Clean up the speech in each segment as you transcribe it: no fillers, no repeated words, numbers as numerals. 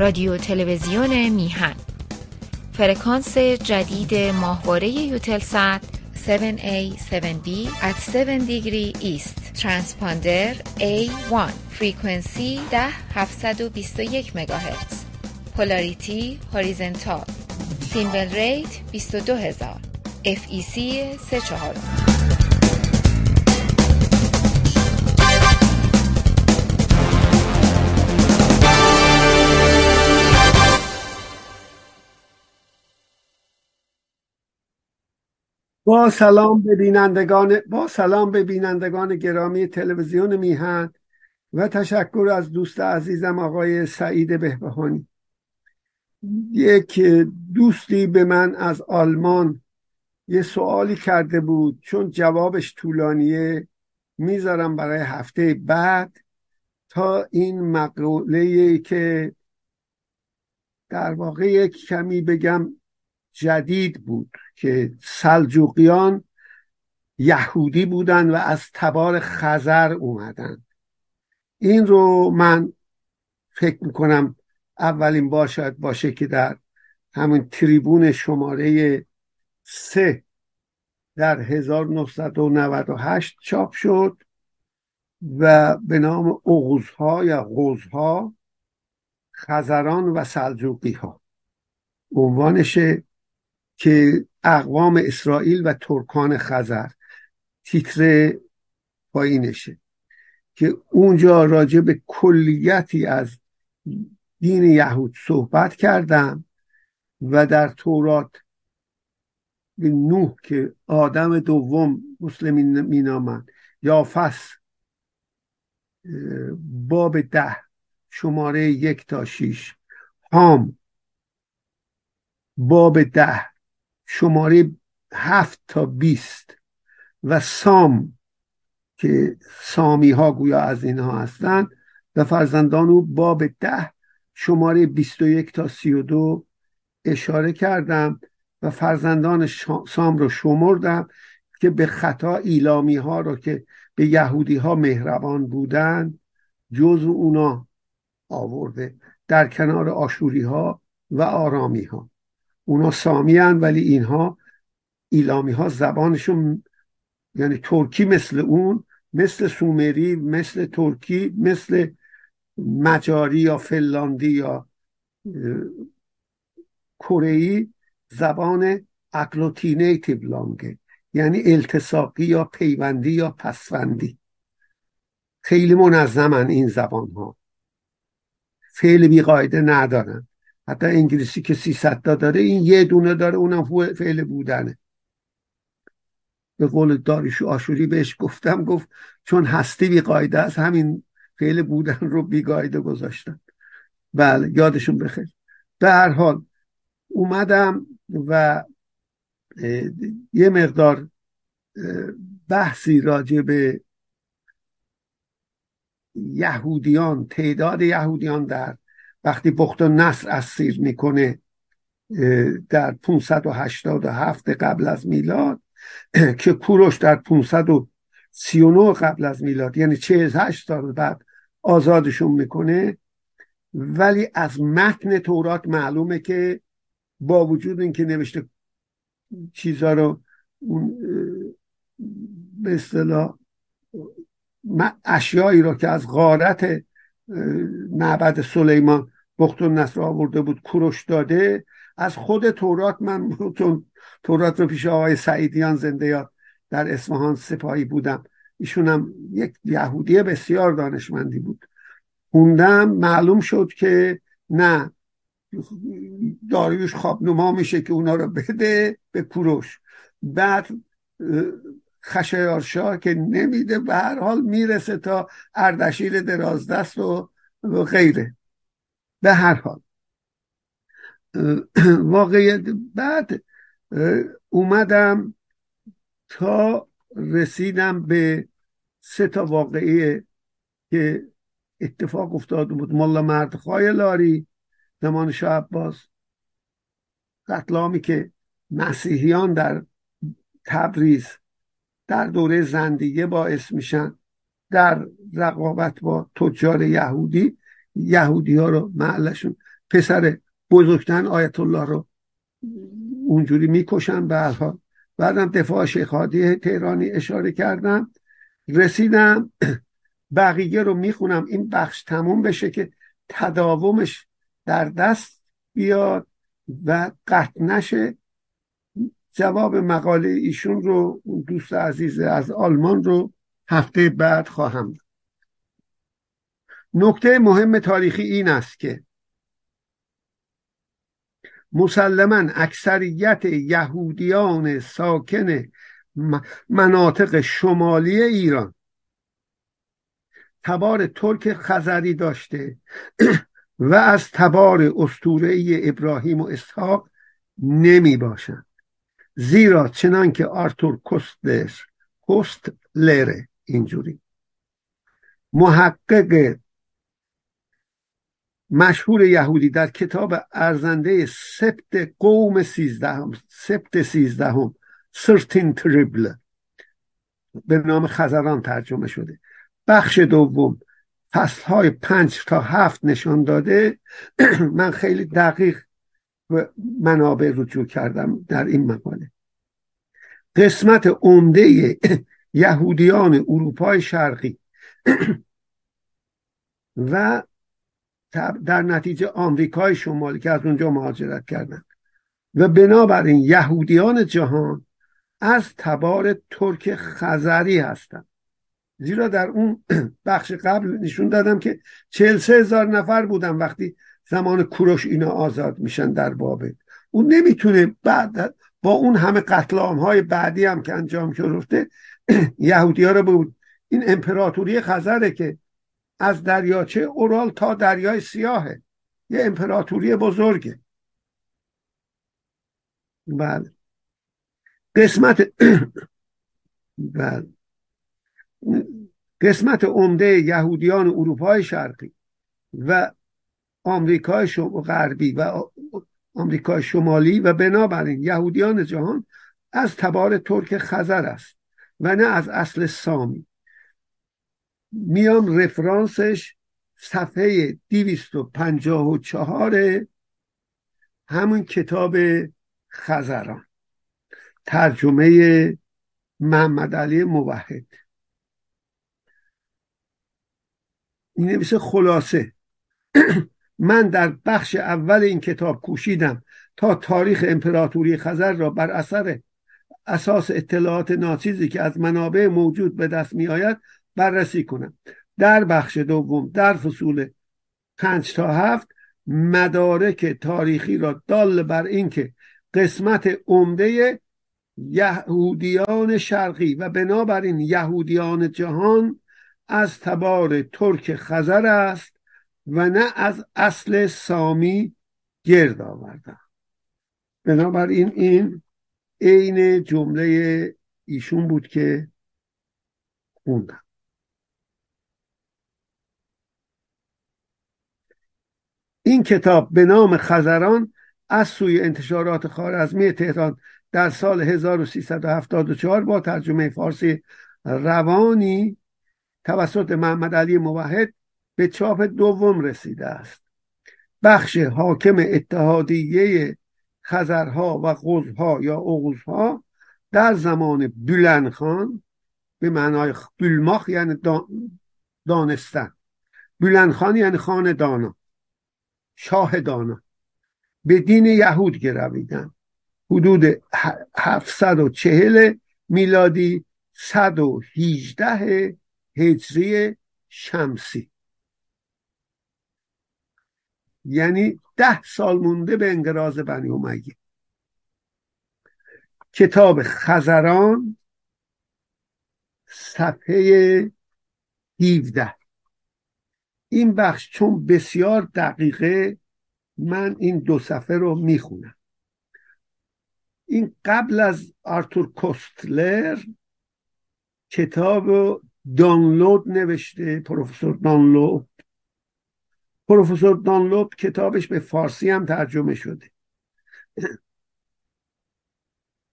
رادیو تلویزیون میهن. فرکانس جدید ماهواره یوتلسات 7A-7B at 7 degree east. ترانسپاندر A1. فرکانسی 10721 مگاهرتز. پولاریتی هوریزنتال. سیمبل ریت 22000. FEC 34. با سلام به بینندگان گرامی تلویزیون میهن و تشکر از دوست عزیزم آقای سعید بهبهانی. یک دوستی به من از آلمان یه سوالی کرده بود، چون جوابش طولانیه میذارم برای هفته بعد تا این مقوله‌ای که در واقع یک کمی بگم جدید بود که سلجوقیان یهودی بودن و از تبار خزر اومدن. این رو من فکر میکنم اولین بار شاید باشه که در همون تریبون شماره 3 در 1998 چاپ شد و به نام اغوزها یا غوزها، خزران و سلجوقی ها عنوانشه، که اقوام اسرائیل و ترکان خزر تیتر پایینشه، که اونجا راجع به کلیتی از دین یهود صحبت کردم و در تورات به نوح که آدم دوم مسلمین مینامن، یا فصل باب 10 شماره 1 تا 6، هام باب 10 شماره 7 تا 20 و سام که سامی ها گویا از اینها هستند و فرزندان او باب 10 شماره 21 تا 32 اشاره کردم و فرزندان سام رو شمردم که به خطا ایلامی ها رو که به یهودی ها مهربان بودن جزو اونا آورده، در کنار آشوری ها و آرامی ها. اونا سامی هن ولی اینها ایلامی ها زبانشون یعنی ترکی، مثل اون، مثل سومری، مثل ترکی، مثل مجاری یا فنلاندی یا کره‌ای زبان اگلوتینیتیو لانگه، یعنی التصاقی یا پیوندی یا پسوندی. خیلی منظمن این زبان ها، فعل بیقاعده ندارن. حتی انگلیسی که 300 تا داره، این یه دونه داره، اونم فعل بودنه. به قول داریوش آشوری بهش گفتم چون هستی بی قاعده است، همین فعل بودن رو بی قاعده گذاشتن. بله، یادشون بخیر. به هر حال اومدم و یه مقدار بحثی راجع به یهودیان، تعداد یهودیان در وقتی بخت نصر اسیر میکنه در 587 قبل از میلاد، که کوروش در 539 قبل از میلاد، یعنی 48 سال بعد آزادشون میکنه. ولی از متن تورات معلومه که با وجود اینکه نوشته چیزا رو به اصطلاح اشیایی رو که از غارت معبد سلیمان بختالنصر آورده بود کوروش داده، از خود تورات من چون تورات رو پیش آقای سعیدیان زنده یاد در اصفهان سپاهی بودم، ایشون هم یک یهودی بسیار دانشمندی بود، خوندم، معلوم شد که نه، داریوش خوابنما میشه که اونا رو بده به کوروش، بعد خشایارشا که نمیده، به هر حال میرسه تا اردشیر درازدست و غیره. به هر حال واقعیت بعد اومدم تا رسیدم به 3 تا واقعه که اتفاق افتاده بود. ملا مردخای لاری زمان شاه عباس، قتل عامی که مسیحیان در تبریز در دوره زندیه باعث میشن در رقابت با تجار یهودی، یهودی ها رو محلشون پسر بزرگترین آیت الله رو اونجوری میکشن. بعدها بعدم دفاع شیخ هادی تهرانی اشاره کردم، رسیدم بقیه رو میخونم این بخش تموم بشه که تداومش در دست بیاد و قطع نشه. جواب مقاله ایشون رو، دوست عزیز از آلمان رو، هفته بعد خواهم داد. نکته مهم تاریخی این است که مسلماً اکثریت یهودیان ساکن مناطق شمالی ایران تبار ترک خزری داشته و از تبار اسطوره‌ای ابراهیم و اسحاق نمی باشند، زیرا چنان که آرتور کوستلر اینجوری محقق مشهور یهودی در کتاب ارزنده سبت قوم 13، سبت 13 سرتین تریبل به نام خزران ترجمه شده، بخش دوم فصلهای 5 تا 7 نشان داده. من خیلی دقیق منابع رجوع کردم در این مقاله. قسمت عمده یهودیان اروپای شرقی و در نتیجه آمریکای شمالی که از اونجا مهاجرت کردند و بنابراین یهودیان جهان از تبار ترک خزری هستند، زیرا در اون بخش قبل نشون دادم که 43,000 نفر بودن وقتی زمان کوروش اینا آزاد میشن در بابل. اون نمیتونه بعد با اون همه قتل عام‌های بعدی هم که انجام گرفته یهودی‌ها رو بود. این امپراتوری خزره که از دریاچه اورال تا دریای سیاهه، یه امپراتوری بزرگه. بله قسمت عمده یهودیان اروپای شرقی و آمریکای غربی و آمریکای شمالی و بنابراین یهودیان جهان از تبار ترک خزر است و نه از اصل سامی. میام رفرانسش صفحه 254 همون کتاب خزران، ترجمه محمد علی موحد. این نویسه خلاصه من در بخش اول این کتاب کوشیدم تا تاریخ امپراتوری خزر را بر اساس اطلاعات ناچیزی که از منابع موجود به دست می آید بررسی کنم. در بخش دوم در فصول 5 تا 7 مدارک تاریخی را دال بر اینکه قسمت عمده یهودیان شرقی و بنابراین یهودیان جهان از تبار ترک خزر است و نه از اصل سامی گرد آوردن. بنابراین این عین جمله ایشون بود که خوندم. این کتاب به نام خزران از سوی انتشارات خوارزمی تهران در سال 1374 با ترجمه فارسی روانی توسط محمد علی موحد به چاپ دوم رسیده است. بخش حاکم اتحادیه خزرها و غوزها یا اوغوزها در زمان بولند خان به معنای بولماخ یعنی دانستن، بولند خان یعنی خان دانا، شاه دانا، به دین یهود گرویدند. حدود 740 میلادی 118 هجری شمسی، یعنی 10 سال مونده به انقراض بنی امیه. کتاب خزران صفحه 17. این بخش چون بسیار دقیقه من این 2 صفحه رو میخونم. این قبل از آرتور کوستلر کتاب رو دانلود نوشته پروفسور دانلود کتابش به فارسی هم ترجمه شده.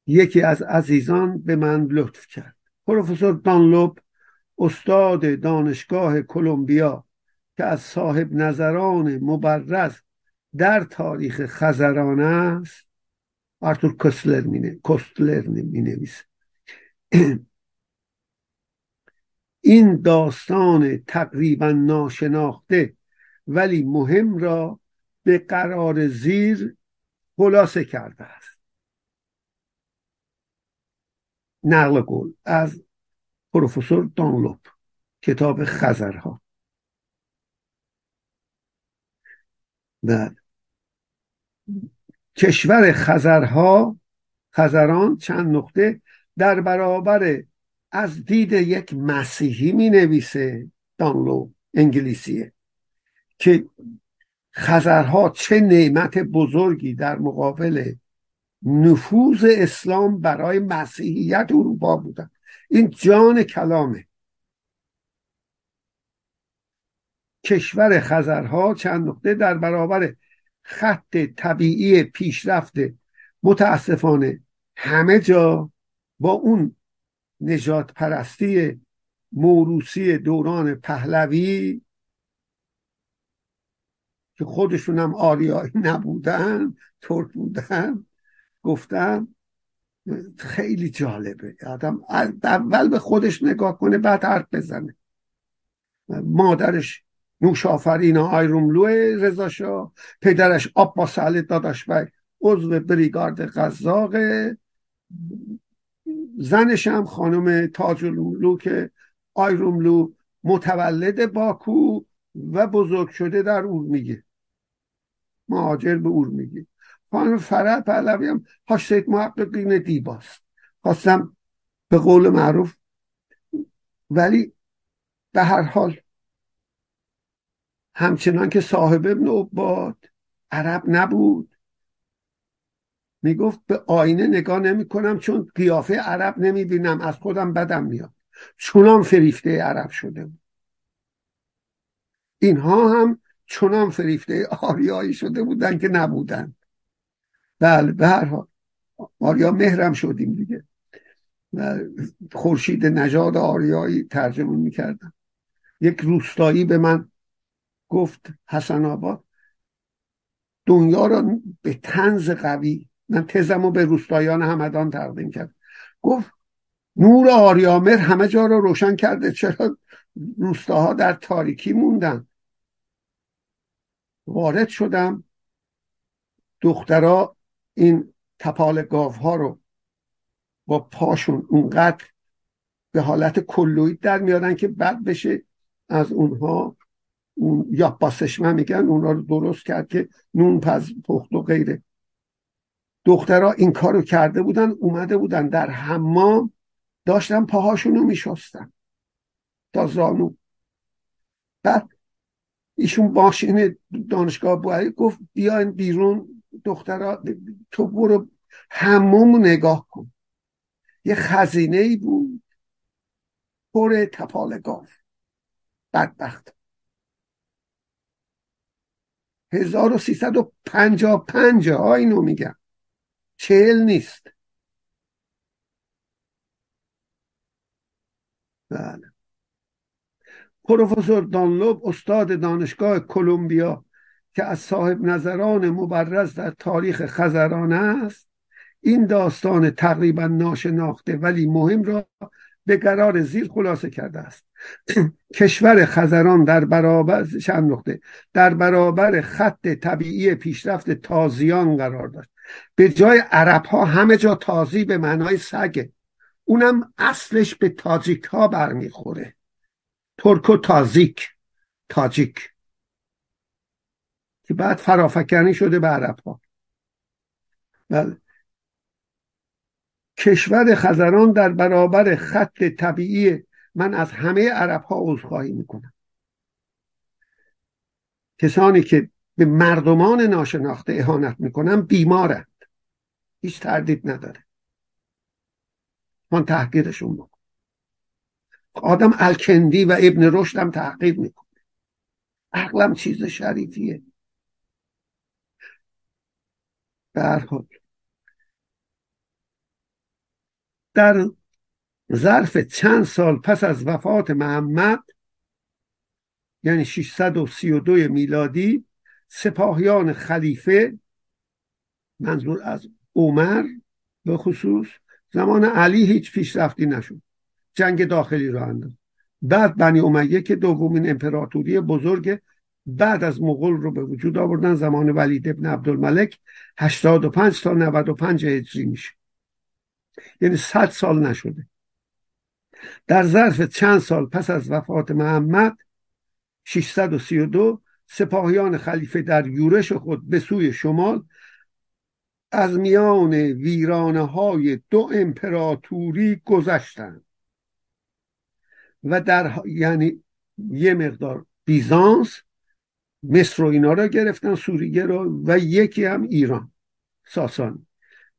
یکی از عزیزان به من لطف کرد. پروفسور دانلود استاد دانشگاه کلمبیا که از صاحب نظران مبرز در تاریخ خزرانه است، آرتور کوستلر می نویسه. این داستان تقریبا ناشناخته ولی مهم را به قرار زیر خلاصه کرده است. نقل قول از پروفسور دانلوپ، کتاب خزرها. بعد کشور خزران چند نقطه در برابر از دید یک مسیحی می نویسه دانلوپ، انگلیسیه، که خزرها چه نعمت بزرگی در مقابل نفوذ اسلام برای مسیحیت اروپا بودن. این جان کلامه. کشور خزرها چند نقطه در برابر خط طبیعی پیشرفت متاسفانه همه جا با اون نجات پرستی موروثی دوران پهلوی که خودشون هم آریایی نبودن، ترک بودن، گفتن خیلی جالبه. آدم اول به خودش نگاه کنه بعد حرف بزنه. مادرش نوشافرین آیروملوه رضا شاه، پدرش عباس علی داداشبک عضو بریگارد قزاق، زنش هم خانم تاج‌الملوک که آیروملو متولد باکو و بزرگ شده در اورمیگه، مهاجر به اورمیگه. خانم فرح پهلوی هم حاج سید محققین دیباست، خواستم به قول معروف. ولی به هر حال همچنان که صاحب ابن عباد عرب نبود، میگفت به آینه نگاه نمی کنم چون قیافه عرب نمی بینم، از خودم بدم میاد، چونم فریفته عرب شده بود. اینها هم چونم فریفته آریایی شده بودن که نبودن. بله، به هر حال آریا مهرم شدیم دیگه. خورشید نژاد آریایی ترجمه میکردم. یک روستایی به من گفت حسن آباد دنیا را به طنز قوی، من تزمو به روستایان همدان تقدیم کرد، گفت نور آریامر همه جا را روشن کرده، چرا روستاها در تاریکی موندن؟ وارد شدم، دخترها این تپال گاوها رو با پاشون اونقدر به حالت کلوید در میارن که بد بشه از اونها، اون یا پاسشمه میگن، اونا رو درست کرد که نون پخت و غیره. دخترها این کارو کرده بودن، اومده بودن در حمام، داشتن پاهاشونو میشستن تا زانو. بعد ایشون ماشین دانشگاه بود، گفت بیاین بیرون دخترها، تو برو حمامو نگاه کن. یه خزینه ای بود پر تپال گاو بدبخت. 1355 ها اینو میگم، 40 نیست. بله. پروفسور دانلوپ، استاد دانشگاه کلمبیا که از صاحب نظران مبرز در تاریخ خزرانه است، این داستان تقریبا ناشناخته ولی مهم را به قرار زیر خلاصه کرده است. کشور خزران در برابر چند نقطه در برابر خط طبیعی پیشرفت تازیان قرار داشت. به جای عرب ها همه جا تازی به معنای سگه، اونم اصلش به تاجیک ها برمیخوره، ترک و تاجیک که بعد فرافکنی شده به عرب ها. بله. کشور خزران در برابر خط طبیعی، من از همه عرب ها عذرخواهی میکنم، کسانی که به مردمان ناشناخته اهانت میکنن بیمارند، هیچ تردید نداره، من تحقیرشون میکنم. آدم الکندی و ابن رشد هم تحقیر میکنه، عقلم چیز شریفیه. برحال در ظرف چند سال پس از وفات محمد، یعنی 632 میلادی، سپاهیان خلیفه، منظور از عمر به خصوص، زمان علی هیچ پیشرفتی نشد، جنگ داخلی را انداخت. بعد بنی امیه که دومین امپراتوری بزرگ بعد از مغول رو به وجود آوردن، زمان ولید ابن عبدالملک 85 تا 95 هجری میشه، یعنی 100 سال نشده. در ظرف چند سال پس از وفات محمد 632 سپاهیان خلیفه در یورش خود به سوی شمال از میان ویرانه های دو امپراتوری گذشتند و یعنی یه مقدار بیزانس، مصر و اینا را گرفتن، سوریه را، و یکی هم ایران ساسانی،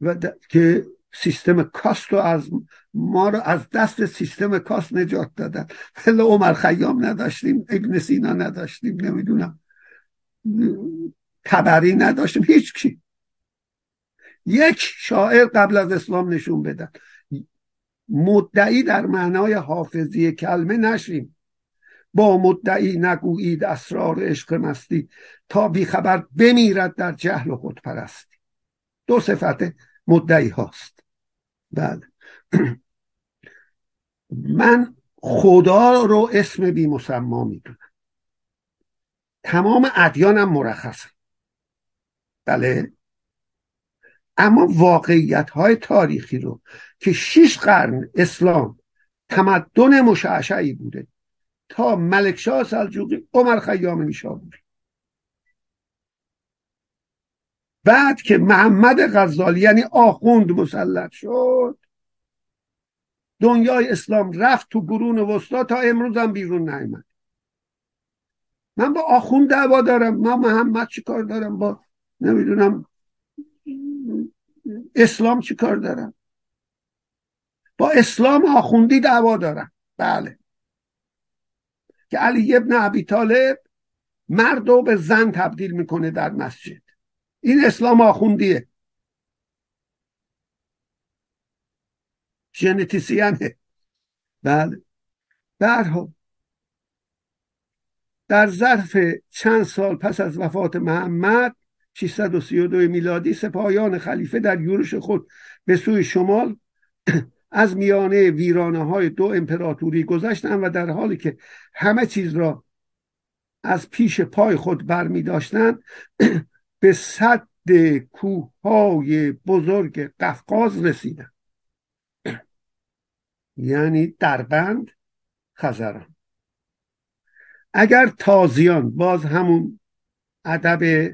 و که سیستم کاست رو از ما رو از دست سیستم کاست نجات دادن. هلا عمر خیام نداشتیم، ابن سینا نداشتیم، نمیدونم تبری نداشتیم، هیچ کی. یک شاعر قبل از اسلام نشون بدن، مدعی در معنای حافظی کلمه نشیم، با مدعی نگویید اسرار عشق مستی تا بیخبر بمیرد در جهل و خودپرستی. دو صفت مدعی هاست. بله. من خدا رو اسم بی مسما میدونم، تمام ادیانم مرخصه، بله، اما واقعیت های تاریخی رو که 6 قرن اسلام تمدن مشعشعی بوده تا ملکشاه سلجوقی عمر خیام نیشابوری، بعد که محمد غزالی یعنی آخوند مسلط شد، دنیای اسلام رفت تو قرون وسطا تا امروز هم بیرون نیامد. من با آخوند دعوا دارم، من محمد چی کار دارم، با نمیدونم اسلام چی کار دارم، با اسلام آخوندی دعوا دارم. بله، که علی ابن ابی طالب مرد رو به زن تبدیل میکنه در مسجد، این اسلام آخوندیه، ژنتیسیانه. بله. در ظرف چند سال پس از وفات محمد 632 میلادی سپاهیان خلیفه در یورش خود به سوی شمال از میانه ویرانه های دو امپراتوری گذشتند و در حالی که همه چیز را از پیش پای خود برمی داشتند به سد کوههای بزرگ قفقاز رسیدند، یعنی دربند، خزران. اگر تازیان، باز همون ادب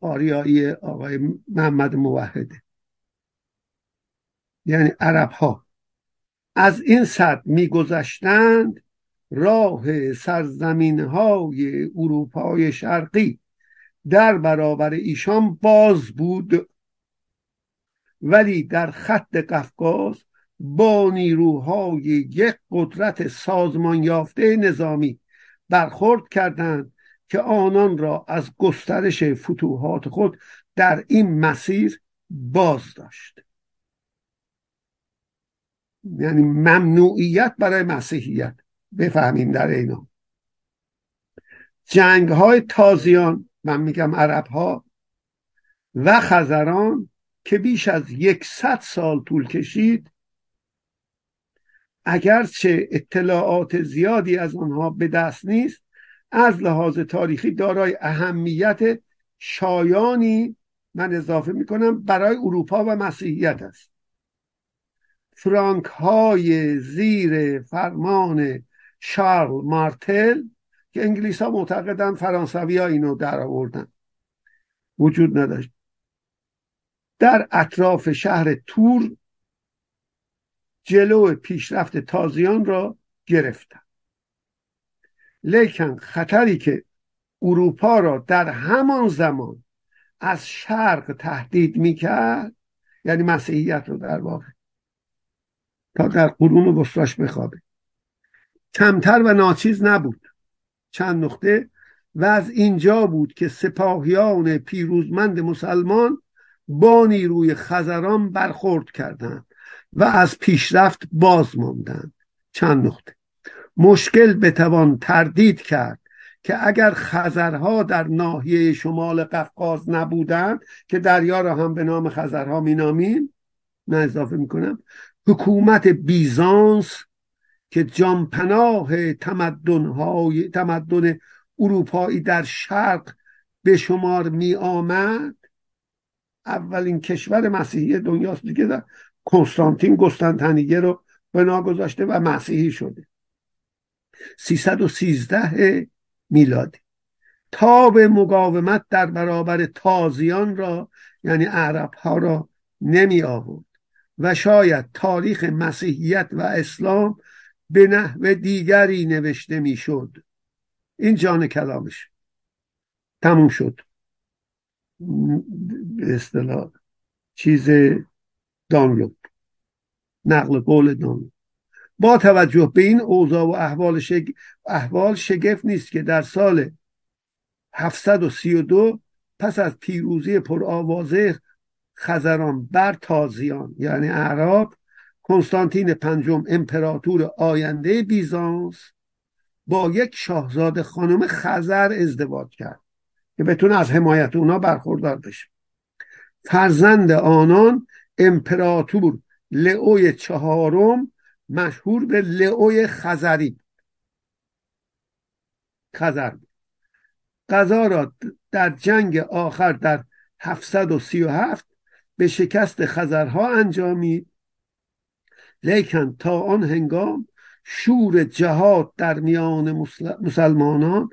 آریایی آقای محمد موحده، یعنی عرب ها از این سد میگذشتند، راه سرزمین های اروپای شرقی در برابر ایشان باز بود، ولی در خط قفقاز با نیروهای یک قدرت سازمان یافته نظامی برخورد کردند که آنان را از گسترش فتوحات خود در این مسیر باز داشت. یعنی ممنوعیت برای مسیحیت، بفهمیم در اینا جنگ های تازیان، من میگم عرب ها، و خزران که بیش از 100 سال طول کشید، اگرچه اطلاعات زیادی از آنها به دست نیست، از لحاظ تاریخی دارای اهمیت شایانی، من اضافه میکنم، برای اروپا و مسیحیت است. فرانک های زیر فرمان شارل مارتل که انگلیس ها معتقدن فرانسوی ها اینو در آوردن، وجود نداشت. در اطراف شهر تور جلو پیشرفت تازیان را گرفتن، لیکن خطری که اروپا را در همان زمان از شرق تهدید میکرد، یعنی مسیحیت رو در واقع، تا در قرون وسطاش بخوابه، کمتر و ناچیز نبود. چند نقطه. و از اینجا بود که سپاهیان پیروزمند مسلمان با نیروی خزران برخورد کردند و از پیشرفت باز ماندند. چند نقطه. مشکل بتوان تردید کرد که اگر خزرها در ناحیه شمال قفقاز نبودند که دریا را هم به نام خزرها مینامیم، نه اضافه میکنم، حکومت بیزانس که جانپناه تمدن اروپایی در شرق به شمار می آمد، اولین کشور مسیحی دنیاست دیگه، در کنستانتین قسطنطنیه رو بنا گذاشته و مسیحی شده 313 میلادی. تاب مقاومت در برابر تازیان را یعنی عرب ها را نمی آورد و شاید تاریخ مسیحیت و اسلام به نحو دیگری نوشته می شد. این جان کلامش تموم شد، به اصطلاح چیز دانلود، نقل قول دانلود. با توجه به این اوضاع و احوال شگفت نیست که در سال 732 پس از پیروزی پرآوازه خزران بر تازیان یعنی اعراب، کنستانتین پنجم امپراتور آینده بیزانس با یک شاهزاده خانم خزر ازدواج کرد که بتونه از حمایت اونا برخوردار بشه. فرزند آنان امپراتور لئوی چهارم مشهور به لئوی خزری خزر بود. قضا را در جنگ آخر در 737 به شکست خزرها انجامید، لیکن تا آن هنگام شور جهاد در میان مسلمانان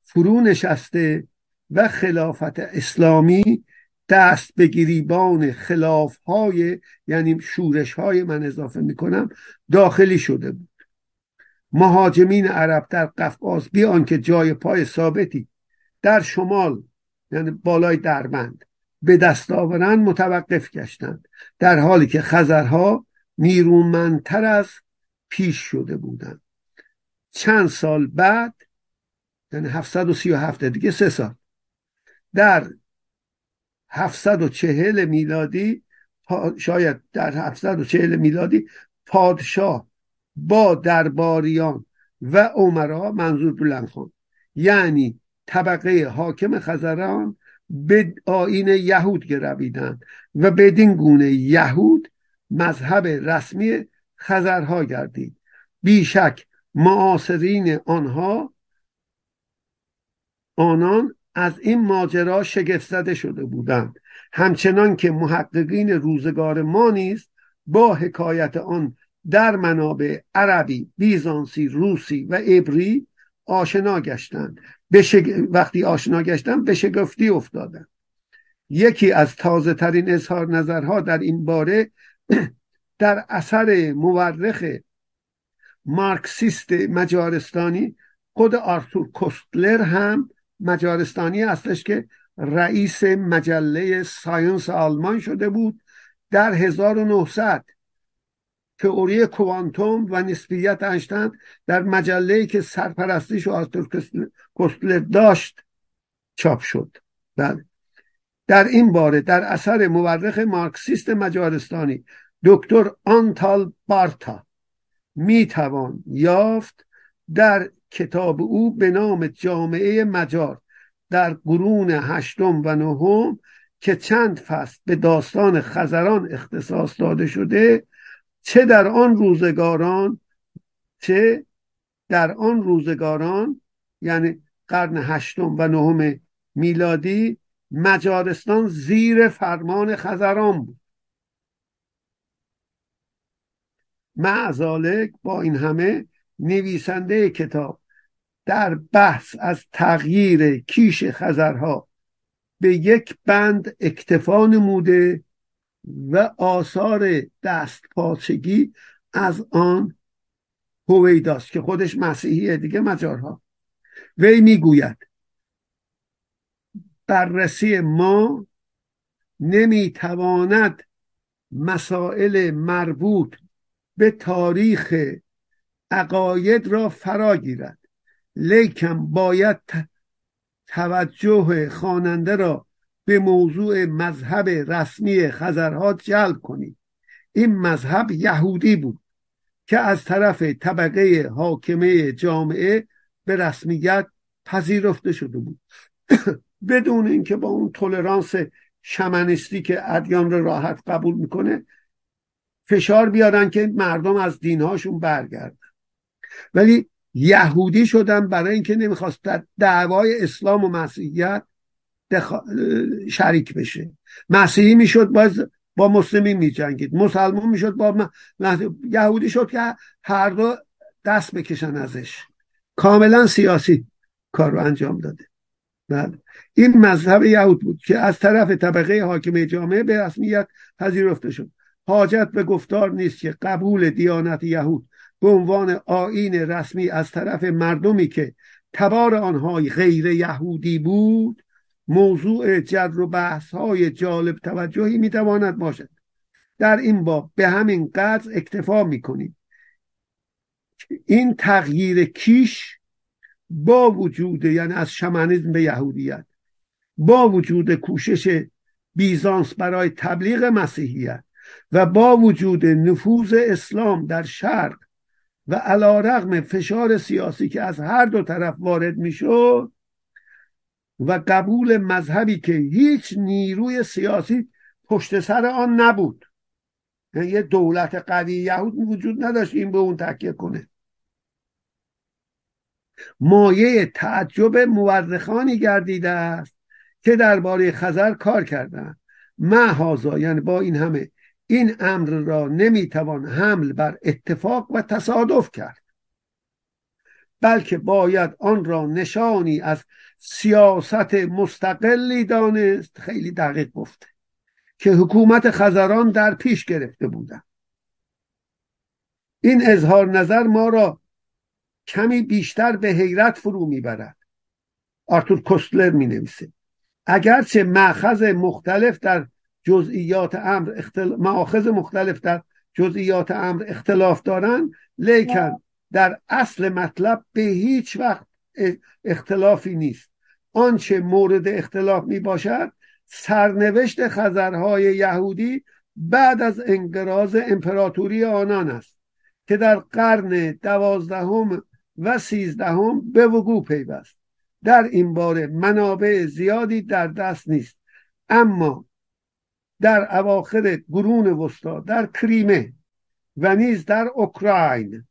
فرو نشسته و خلافت اسلامی دست به گریبان خلافهای یعنی شورشهای من اضافه میکنم داخلی شده بود. مهاجمین عرب در قفقاز بی آنکه جای پای ثابتی در شمال یعنی بالای دربند به دست آورند متوقف گشتند، در حالی که خزرها نیرومندتر از پیش شده بودند. چند سال بعد یعنی 737 دیگه 3 سال، در 740 میلادی شاید در 740 میلادی پادشاه با درباریان و امرا، منظور بلندخان یعنی طبقه حاکم خزران، به آیین یهود گرویدند و بدین گونه یهود مذهب رسمی خزرها گردید. بیشک معاصرین آنان از این ماجرا شگفت زده شده بودند، همچنان که محققین روزگار ما نیز با حکایت آن در منابع عربی، بیزانسی، روسی و عبری آشنا گشتند. وقتی آشنا گشتند به شگفتی افتادند. یکی از تازه ترین اظهار نظرها در این باره در اثر مورخ مارکسیست مجارستانی خود آرتور کوستلر، هم مجارستانی هستش که رئیس مجله ساینس آلمان شده بود در 1900، تئوری کوانتوم و نسبیت انشتن در مجله‌ای که سرپرستیش آرتور کوستلر داشت چاپ شد. در این باره در اثر مورخ مارکسیست مجارستانی دکتر آنتال بارتا میتوان یافت در کتاب او به نام جامعه مجار در قرون 8 و 9 که چند فصل به داستان خزران اختصاص داده شده، چه در آن روزگاران یعنی قرن 8 و 9 میلادی مجارستان زیر فرمان خزران بود. معذالک با این همه نویسنده کتاب در بحث از تغییر کیش خزرها به یک بند اکتفا نموده و آثار دستپاچگی از آن هویداست که خودش مسیحیه دیگه، مجارها. وی میگوید بررسی ما نمیتواند مسائل مربوط به تاریخ عقاید را فرا گیرد، لیکن باید توجه خواننده را به موضوع مذهب رسمی خزرها جلب کنید. این مذهب یهودی بود که از طرف طبقه حاکمه جامعه به رسمیت پذیرفته شده بود بدون اینکه با اون تولرانس شمنیستی که ادیان رو راحت قبول میکنه فشار بیارن که مردم از دینهاشون برگردن. ولی یهودی شدن برای اینکه نمیخواست در دعوای اسلام و مسیحیت شریک بشه. مسیحی میشد باز با مسلمین میجنگید، مسلمان میشد با یهودی شد که هر دو دست بکشن ازش. کاملا سیاسی کار رو انجام داده. بله این مذهب یهود بود که از طرف طبقه حاکم جامعه به رسمیت پذیرفته شد. حاجت به گفتار نیست که قبول دیانت یهود به عنوان آیین رسمی از طرف مردمی که تبار آنهای غیر یهودی بود موضوع جدل و بحث‌های جالب توجهی میتواند باشد. در این باب به همین قدر اکتفا میکنیم. این تغییر کیش با وجود یعنی از شمنیسم به یهودیت، با وجود کوشش بیزانس برای تبلیغ مسیحیت و با وجود نفوذ اسلام در شرق و علی‌رغم فشار سیاسی که از هر دو طرف وارد میشد و قبول مذهبی که هیچ نیروی سیاسی پشت سر آن نبود، یعنی یه دولت قوی یهود وجود نداشت این به اون تکیه کنه، مایه تعجب مورخانی گردیده است که درباره خزر کار کردند. معهازا یعنی با این همه این امر را نمیتوان حمل بر اتفاق و تصادف کرد، بلکه باید آن را نشانی از سیاست مستقلی دانست. خیلی دقیق گفته که حکومت خزران در پیش گرفته بودند. این اظهار نظر ما را کمی بیشتر به حیرت فرو میبرد. آرتور کوستلر می نویسه اگرچه مأخذ مختلف در جزئیات امر اختلاف دارند، لیکن در اصل مطلب به هیچ وقت اختلافی نیست. آنچه مورد اختلاف می باشد سرنوشت خزرهای یهودی بعد از انقراض امپراتوری آنان است که در قرن 12 و 13 به وقوع پیوست. در این باره منابع زیادی در دست نیست، اما در اواخر قرون وسطا در کریمه و نیز در اوکراین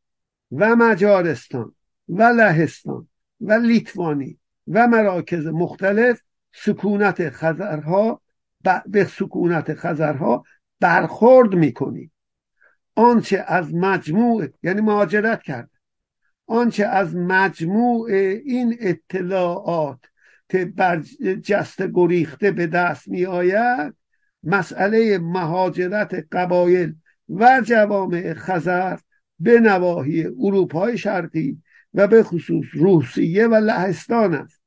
و مجارستان و لهستان و لیتوانی و مراکز مختلف سکونت خزرها برخورد میکنی. آنچه از مجموع یعنی مهاجرت کرد، آنچه از مجموع این اطلاعات که بر جست گریخته به دست می آید مسئله مهاجرت قبایل و جوامع خزر به نواحی اروپای شرقی و به خصوص روسیه و لهستان است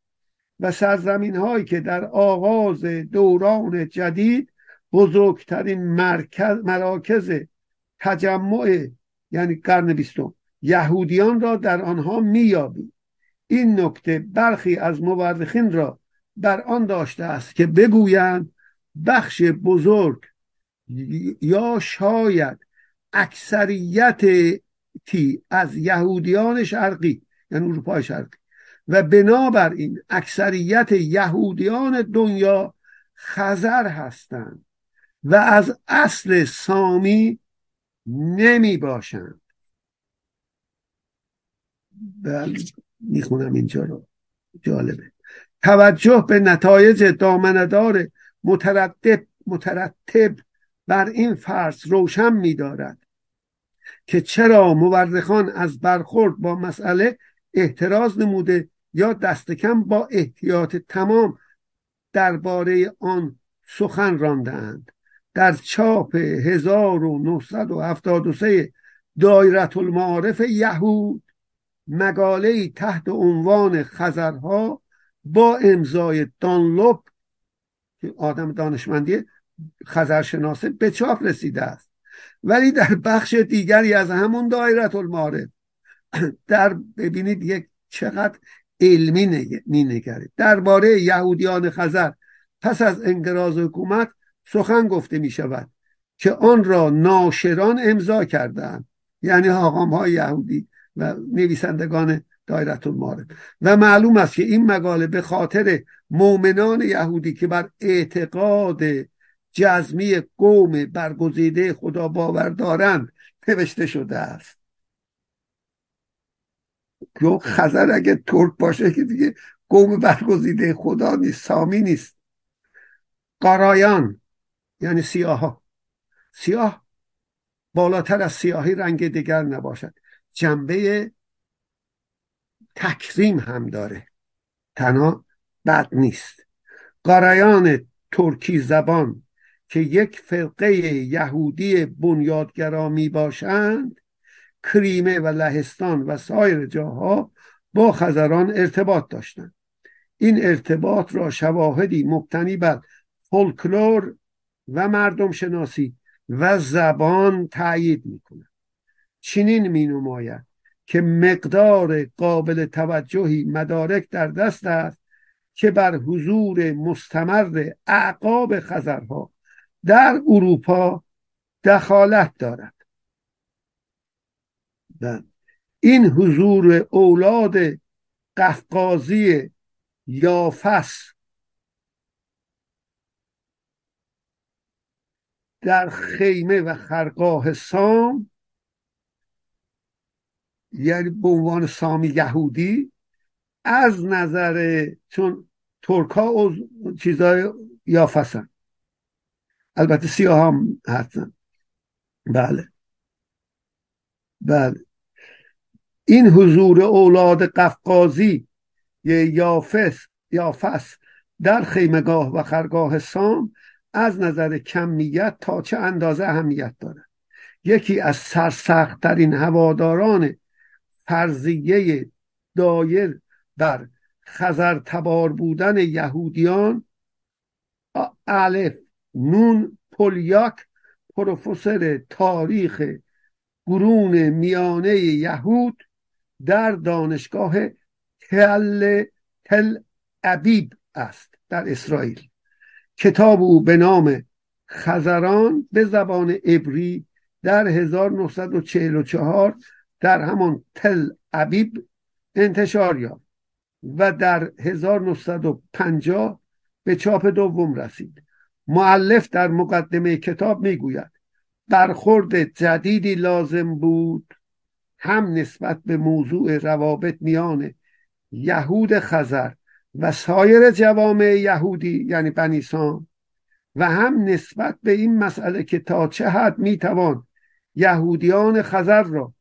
و سرزمین هایی که در آغاز دوران جدید بزرگترین مراکز تجمع یعنی قرن 20 یهودیان را در آنها می‌یابیم. این نکته برخی از مورخین را بر آن داشته است که بگویند بخش بزرگ یا شاید اکثریتی از یهودیان شرقی یعنی اروپای شرقی و بنابراین اکثریت یهودیان دنیا خزر هستند و از اصل سامی نمی باشند. بله میخونم اینجا رو، جالبه. توجه به نتایج دامنه‌دار مترتب بر این فرض روشن می‌دارد که چرا مورخان از برخورد با مسئله احتراز نموده یا دست کم با احتیاط تمام درباره آن سخن رانده‌اند. در چاپ 1973 دایره المعارف یهود مقاله‌ای تحت عنوان خزرها با امضای دانلوب که آدم دانشمندی خزرشناسه به چاپ رسیده است، ولی در بخش دیگری از همون دایره المعارف ببینید یک چقدر علمی نگرید درباره یهودیان خزر پس از انقراض حکومت سخن گفته می شود که آن را ناشران امضا کردند، یعنی حاکم‌های یهودی و نویسندگان دایره المعارف. و معلوم است که این مقاله به خاطر مؤمنان یهودی که بر اعتقاد جزمی قوم برگزیده خدا باور دارند نوشته شده است. که خزر اگه ترک باشه که دیگه قوم برگزیده خدا نیست، سامی نیست. قارایان یعنی سیاه ها. سیاه بالاتر از سیاهی رنگ دیگر نباشد، جنبه تکریم هم داره، تنها بد نیست. قارایان ترکی زبان که یک فرقه یهودی بنیادگرا می باشند، کریمه و لهستان و سایر جاها با خزران ارتباط داشتند. این ارتباط را شواهدی مبتنی بر فولکلور و مردم شناسی و زبان تأیید می کنند. چنین می نماید که مقدار قابل توجهی مدارک در دست است که بر حضور مستمر اعقاب خزرها در اروپا دخالت دارد. این حضور اولاد قفقازی یافس در خیمه و خرقاه سام، یعنی به عنوان سامی یهودی، از نظر چون ترکا و چیزای یافس هستن، البته سیاه هم هستن، بله بله، این حضور اولاد قفقازی یافس در خیمگاه و خرگاه سام از نظر کمیت تا چه اندازه اهمیت دارد. یکی از سرسخت ترین هواداران فرضیه دایر در خزر تبار بودن یهودیان، الف نون پولیاک، پروفسور تاریخ قرون میانه یهود در دانشگاه تل ابیب است در اسرائیل. کتاب او به نام خزران به زبان عبری در 1944 در همان تل ابیب انتشار یافت و در 1950 به چاپ دوم رسید. مؤلف در مقدمه کتاب میگوید برخورد جدیدی لازم بود، هم نسبت به موضوع روابط میان یهود خزر و سایر جوامع یهودی یعنی بنی سام، و هم نسبت به این مسئله که تا چه حد میتوان یهودیان خزر را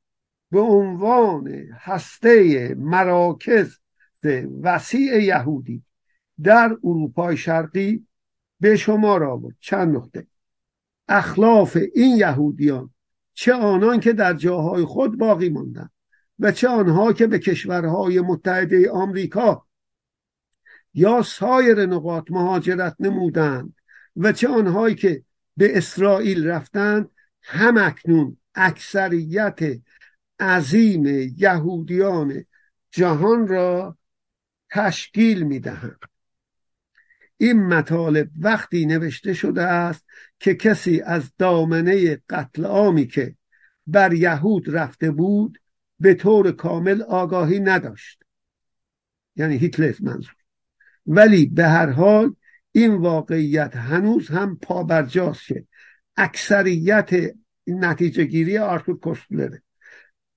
به عنوان هسته مراکز وسیع یهودی در اروپای شرقی به شمار آورد. چند نقطه: اخلاف این یهودیان، چه آنان که در جاهای خود باقی ماندند و چه آنها که به کشورهای متحده آمریکا یا سایر نقاط مهاجرت نمودند و چه آنهایی که به اسرائیل رفتند، هم اکنون اکثریت عظیم یهودیان جهان را تشکیل می‌دهند. این مطالب وقتی نوشته شده است که کسی از دامنه قتل عامی که بر یهود رفته بود به طور کامل آگاهی نداشت، یعنی هیتلر منظور. ولی به هر حال این واقعیت هنوز هم پابرجاست که اکثریت، نتیجه گیری آرتور کوستلره،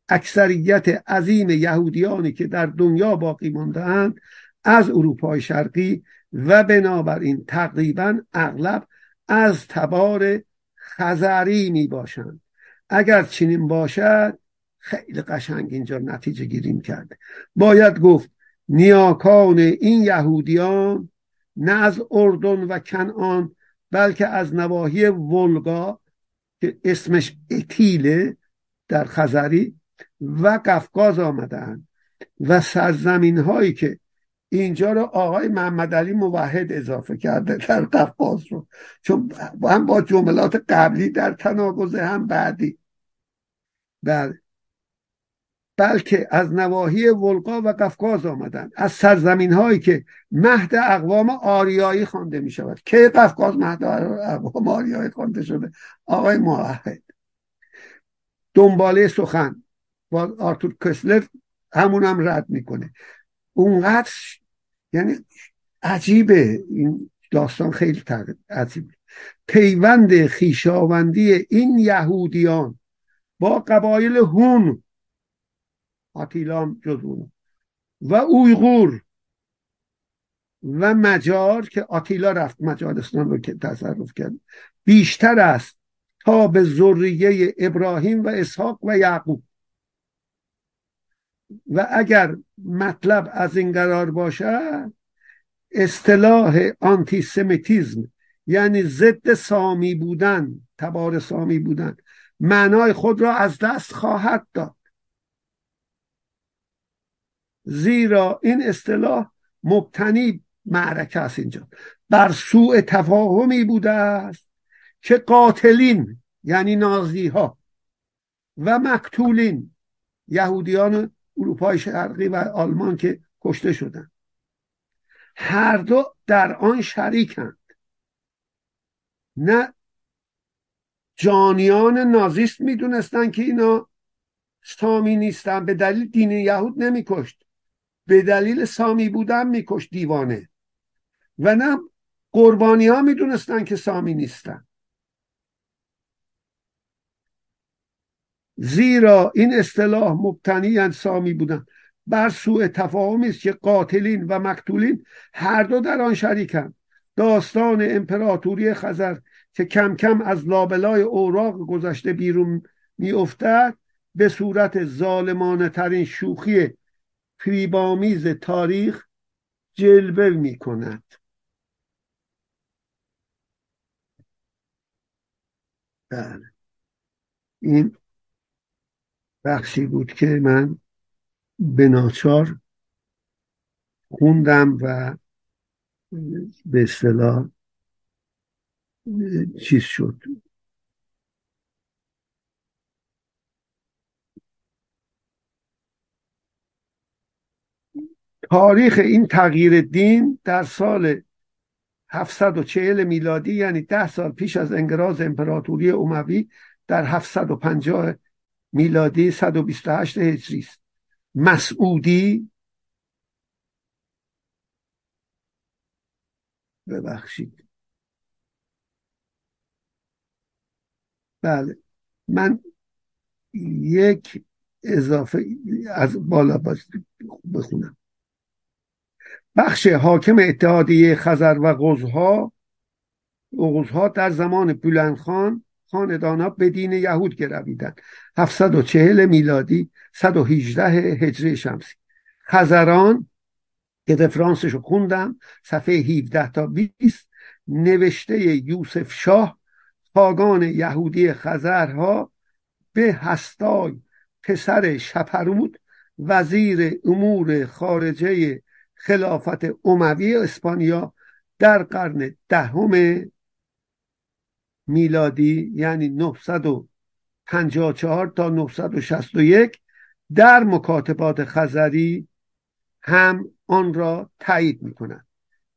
اکثریت عظیم یهودیانی که در دنیا باقی مانده‌اند از اروپای شرقی و بنابراین تقریبا اغلب از تبار خزری می باشند. اگر چنین باشد خیلی قشنگ اینجا نتیجه گیریم کرده. باید گفت نیاکان این یهودیان نه از اردن و کنعان بلکه از نواحی ولگا که اسمش اتیله در خزری و قفقاز آمدند و سرزمین هایی که اینجا رو آقای محمد علی موحد اضافه کرده در قفقاز رو، چون هم با جملات قبلی در تناقضه هم بعدی، بلکه از نواحی ولقا و قفقاز آمدند، از سرزمین هایی که مهد اقوام آریایی خوانده می شود. که قفقاز مهد اقوام آریایی خوانده شده؟ آقای موحد. دنباله سخن با آرتور کوستلر همونم رد میکنه. اونقدر یعنی عجیبه این داستان، خیلی عجیبه پیوند خیشاوندی این یهودیان با قبایل هون، آتیلام جز اون، و اویغور و مجار که آتیلا رفت مجارستان رو که تصرف کرد، بیشتر است تا به ذریه ابراهیم و اسحاق و یعقوب. و اگر مطلب از این قرار باشد، اصطلاح آنتیسمیتیزم یعنی ضد سامی بودن، تبار سامی بودن، معنای خود را از دست خواهد داد، زیرا این اصطلاح مبتنی معرکه است اینجا بر سوء تفاهمی بوده است که قاتلین یعنی نازی ها و مقتولین یهودیان اروپای شرقی و آلمان که کشته شدند هر دو در آن شریکند، نه جانیان نازیست میدونستن که اینا سامی نیستن، به دلیل دین یهود نمیکشت، به دلیل سامی بودن میکشت دیوانه، و نه قربانی ها میدونستن که سامی نیستن. زیرا این اصطلاح مبتنی از سامی بودن بر سوء تفاهمی است که قاتلین و مقتولین هر دو در آن شریکند. داستان امپراتوری خزر که کم کم از لابلای اوراق گذشته بیرون میافتد، به صورت ظالمانه ترین شوخی فریب‌آمیز تاریخ جلوه میکند. بله، این بخشی بود که من به ناچار خوندم و به اصطلاح چیز شد. تاریخ این تغییر دین در سال 740 میلادی، یعنی 10 سال پیش از انقراض امپراتوری اموی، در 750 میلادی 128 هجری است. مسعودی، ببخشید، بله، من یک اضافه از بالا بخونم. بخش حاکم اتحادیه خزر و غوزها در زمان بلندخان خاندانها به دین یهود گرویدند. 740 میلادی 118 هجری شمسی. خزران که رفرانسش رو خوندم، صفحه 17 تا 20 نوشته یوسف شاه، خاقان یهودی خزرها به هستای پسر شپرود وزیر امور خارجه خلافت اموی اسپانیا در قرن دهم میلادی، یعنی 954 تا 961 در مکاتبات خزری هم آن را تایید میکنند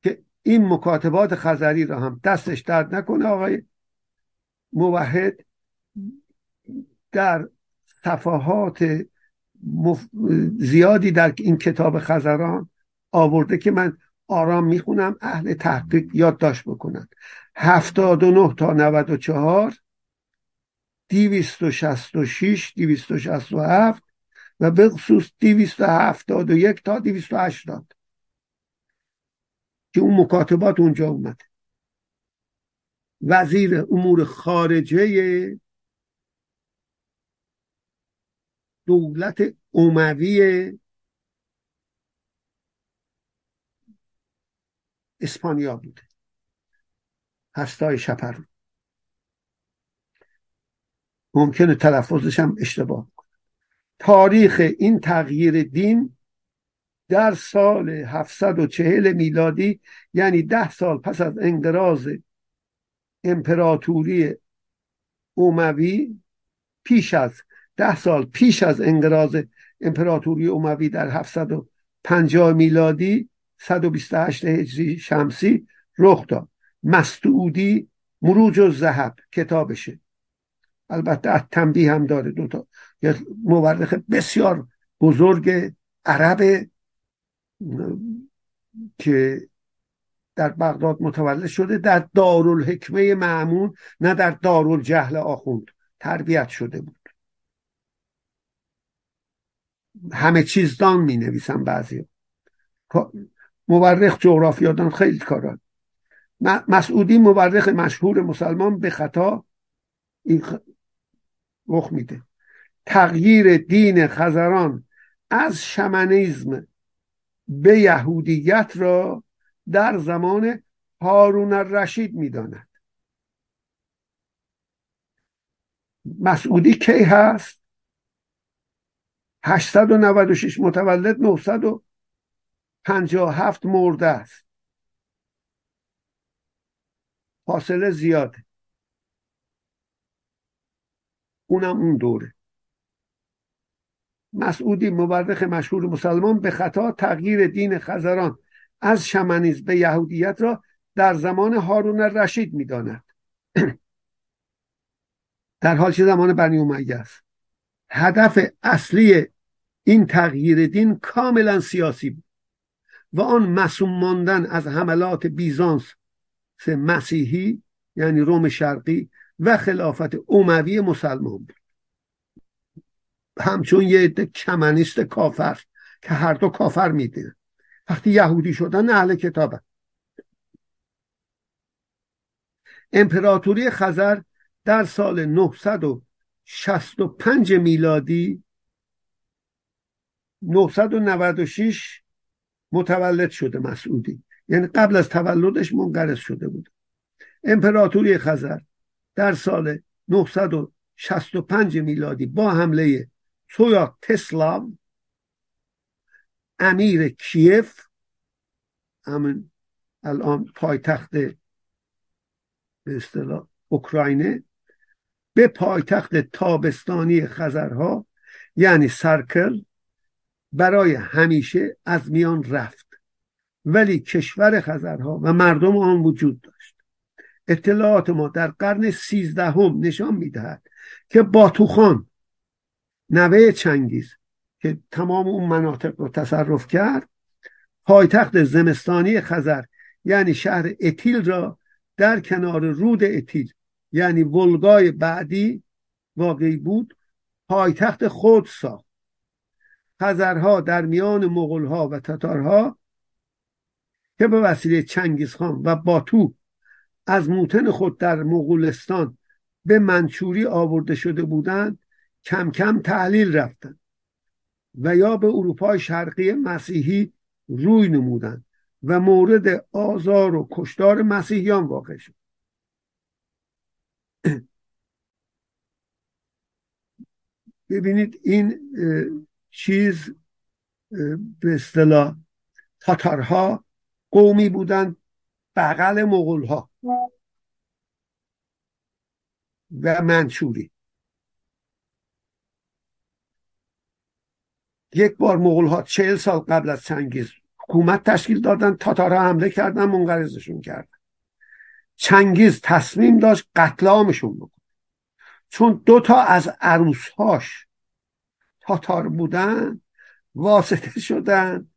که این مکاتبات خزری را هم دستش درد نکنه آقای موحد، در صفحات زیادی در این کتاب خزران آورده که من آرام میخونم، اهل تحقیق یادداشت بکنن. 79 تا 94، 266، 267 و به خصوص 271 تا 280 که اون مکاتبات اونجا اومده. وزیر امور خارجه دولت اموی اسپانیا بوده، هستای شپرون. ممکنه تلفظش هم اشتباه کنه. تاریخ این تغییر دین در سال 740 میلادی، یعنی 10 سال پس از انقراض امپراتوری اموی، پیش از 10 سال پیش از انقراض امپراتوری اموی در 750 میلادی 128 هجری شمسی رخ داد. مسعودی مروج الذهب کتابشه، البته تنبیه هم داره، دوتا مورخ بسیار بزرگ عرب که در بغداد متولد شده در دارالحکمه معمون نه در دارالجهل آخوند تربیت شده بود. همه چیزدان می نویسن بعضی مورخ جغرافیادان خیلی کاران. مسعودی مورخ مشهور مسلمان به خطا این رخ میده. تغییر دین خزران از شمنیزم به یهودیت را در زمان هارون الرشید میداند. مسعودی کی هست؟ 896 متولد، 957 مرده است. فاصله زیاده. اونم اون دوره. مسعودی مورخ مشهور مسلمان به خطا تغییر دین خزران از شمنیزم به یهودیت را در زمان هارون الرشید میداند. در حال چه زمان بنی امیه است. هدف اصلی این تغییر دین کاملا سیاسی بود و آن معصوم ماندن از حملات بیزانس مسیحی یعنی روم شرقی و خلافت اموی مسلمان بود. همچون یه عده کمنیست کافر که هر دو کافر میدیدن وقتی یهودی شدن اهل کتابن. امپراتوری خزر در سال 965 میلادی 996 متولد شده مسعودی، یعنی قبل از تولدش منقرض شده بود. امپراتوری خزر در سال 965 میلادی با حمله سویا تسلاو امیر کیف، همین الان پایتخت به اصطلاح اوکراینه، به پایتخت تابستانی خزرها یعنی سرکل برای همیشه از میان رفت، ولی کشور خزرها و مردم آن وجود داشت. اطلاعات ما در قرن 13 نشان میدهد که باتوخان نوه چنگیز که تمام اون مناطق رو تصرف کرد پایتخت زمستانی خزر یعنی شهر اتیل را در کنار رود اتیل یعنی ولگای بعدی واقعی بود پایتخت خود ساخت. خزرها در میان مغولها و تاتارها که به وسیله چنگیزخان و باتو از موطن خود در مغولستان به منچوری آورده شده بودند کم کم تحلیل رفتند و یا به اروپای شرقی مسیحی روی نمودند و مورد آزار و کشتار مسیحیان واقع شد. ببینید این چیز به اصطلاح تاتارها قومی بودند بغل مغولها و منچوری. یک بار مغولها 40 سال قبل از چنگیز حکومت تشکیل دادن، تاتارها حمله کردن منقرضشون کردن. چنگیز تصمیم داشت قتل عامشون بکنه چون 2 تا از عروسهاش تاتار بودن واسطه شدن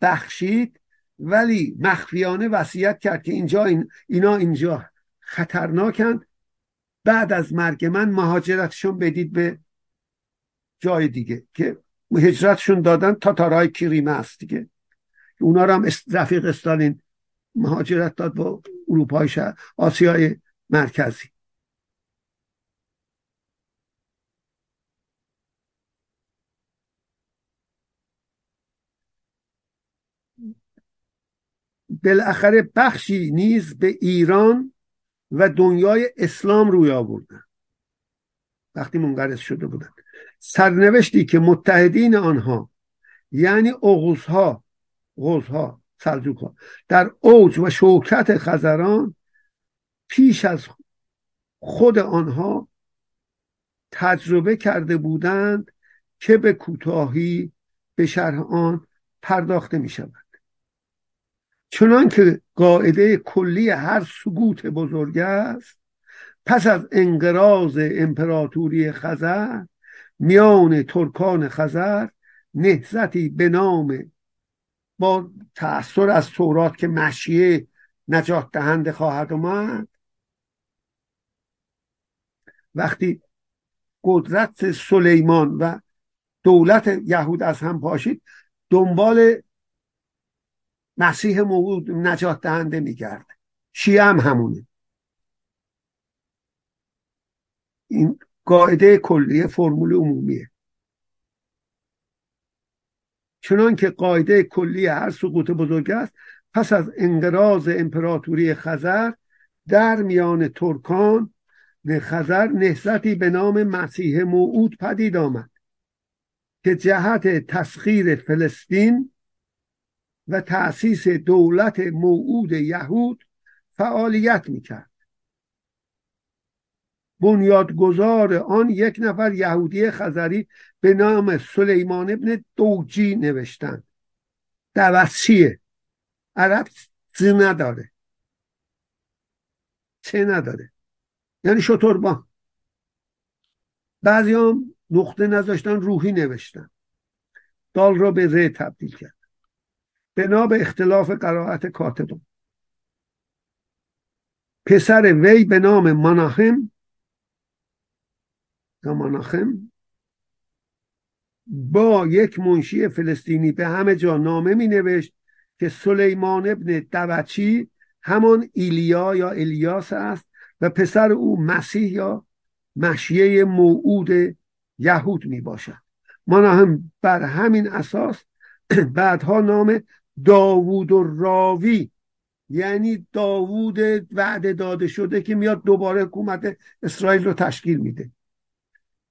بخشید، ولی مخفیانه وصیت کرد که اینا اینجا خطرناکن، بعد از مرگ من مهاجرتشون بدید به جای دیگه که هجرتشون دادن تاتارهای کریمه است دیگه. اونا رو هم رفیق استالین مهاجرت داد با اروپای آسیای مرکزی. بالاخره بخشی نیز به ایران و دنیای اسلام روی آوردن وقتی منقرض شده بودند. سرنوشتی که متحدین آنها یعنی اوغوزها سلجوقها در اوج و شوکت خزران پیش از خود آنها تجربه کرده بودند که به کوتاهی به شرح آن پرداخته می شود. چنان که قاعده کلی هر سقوط بزرگ است، پس از انقراض امپراتوری خزر میان ترکان خزر نهضتی به نام با تأثیر از تورات که مسیح نجات دهنده خواهد آمد. وقتی قدرت سلیمان و دولت یهود از هم پاشید، دنبال مسیح موعود نجات دهنده می‌گرده. شیعه هم همونه. این قاعده کلیه، فرمول عمومیه. چنان که قاعده کلی هر سقوط بزرگ است، پس از انقراض امپراتوری خزر در میان ترکان خزر نهضتی به نام مسیح موعود پدید آمد که جهت تسخیر فلسطین و تأسیس دولت موعود یهود فعالیت میکرد. بنیانگذار آن یک نفر یهودی خزری به نام سلیمان ابن دوجی نوشتند. دوسیه، عرب چه نداره، چه نداره، یعنی شتربان. بعضی هم نقطه نذاشتن، روحی نوشتن، دال را به ر تبدیل کرد بنا به اختلاف قرائت کاتبان. پسر وی به نام مناهم با یک منشی فلسطینی به همه جا نامه می نوشت که سلیمان ابن دوچی همان ایلیا یا الیاس است و پسر او مسیح یا مشیه موعود یهود می باشد. مناهم بر همین اساس بعدها نام داوود و راوی، یعنی داوود وعده داده شده که میاد دوباره حکومت اسرائیل رو تشکیل میده،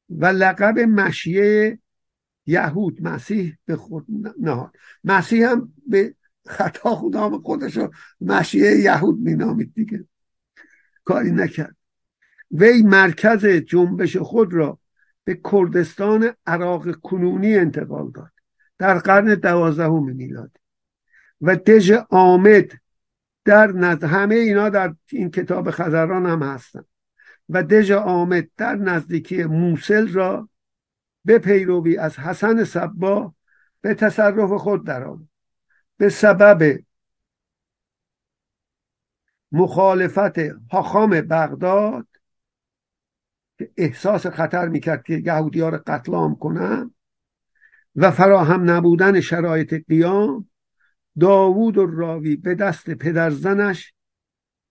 و لقب مشیه یهود مسیح به خود نهاد. مسیح هم به خطا خودام خودش رو مشیه یهود مینامید دیگه، کاری نکرد. وی مرکز جنبش خود را به کردستان عراق کنونی انتقال داد در قرن 12 میلادی و دژ آمد در نزد همه اینا در این کتاب خزران هم هستن و دژ آمد در نزدیکی موصل را به پیروی از حسن صبا به تصرف خود درآورد. به سبب مخالفت حاخام بغداد که احساس خطر میکرد که یهودی‌ها را قتل عام کنند و فراهم نبودن شرایط قیام، داوود و راوی به دست پدرزنش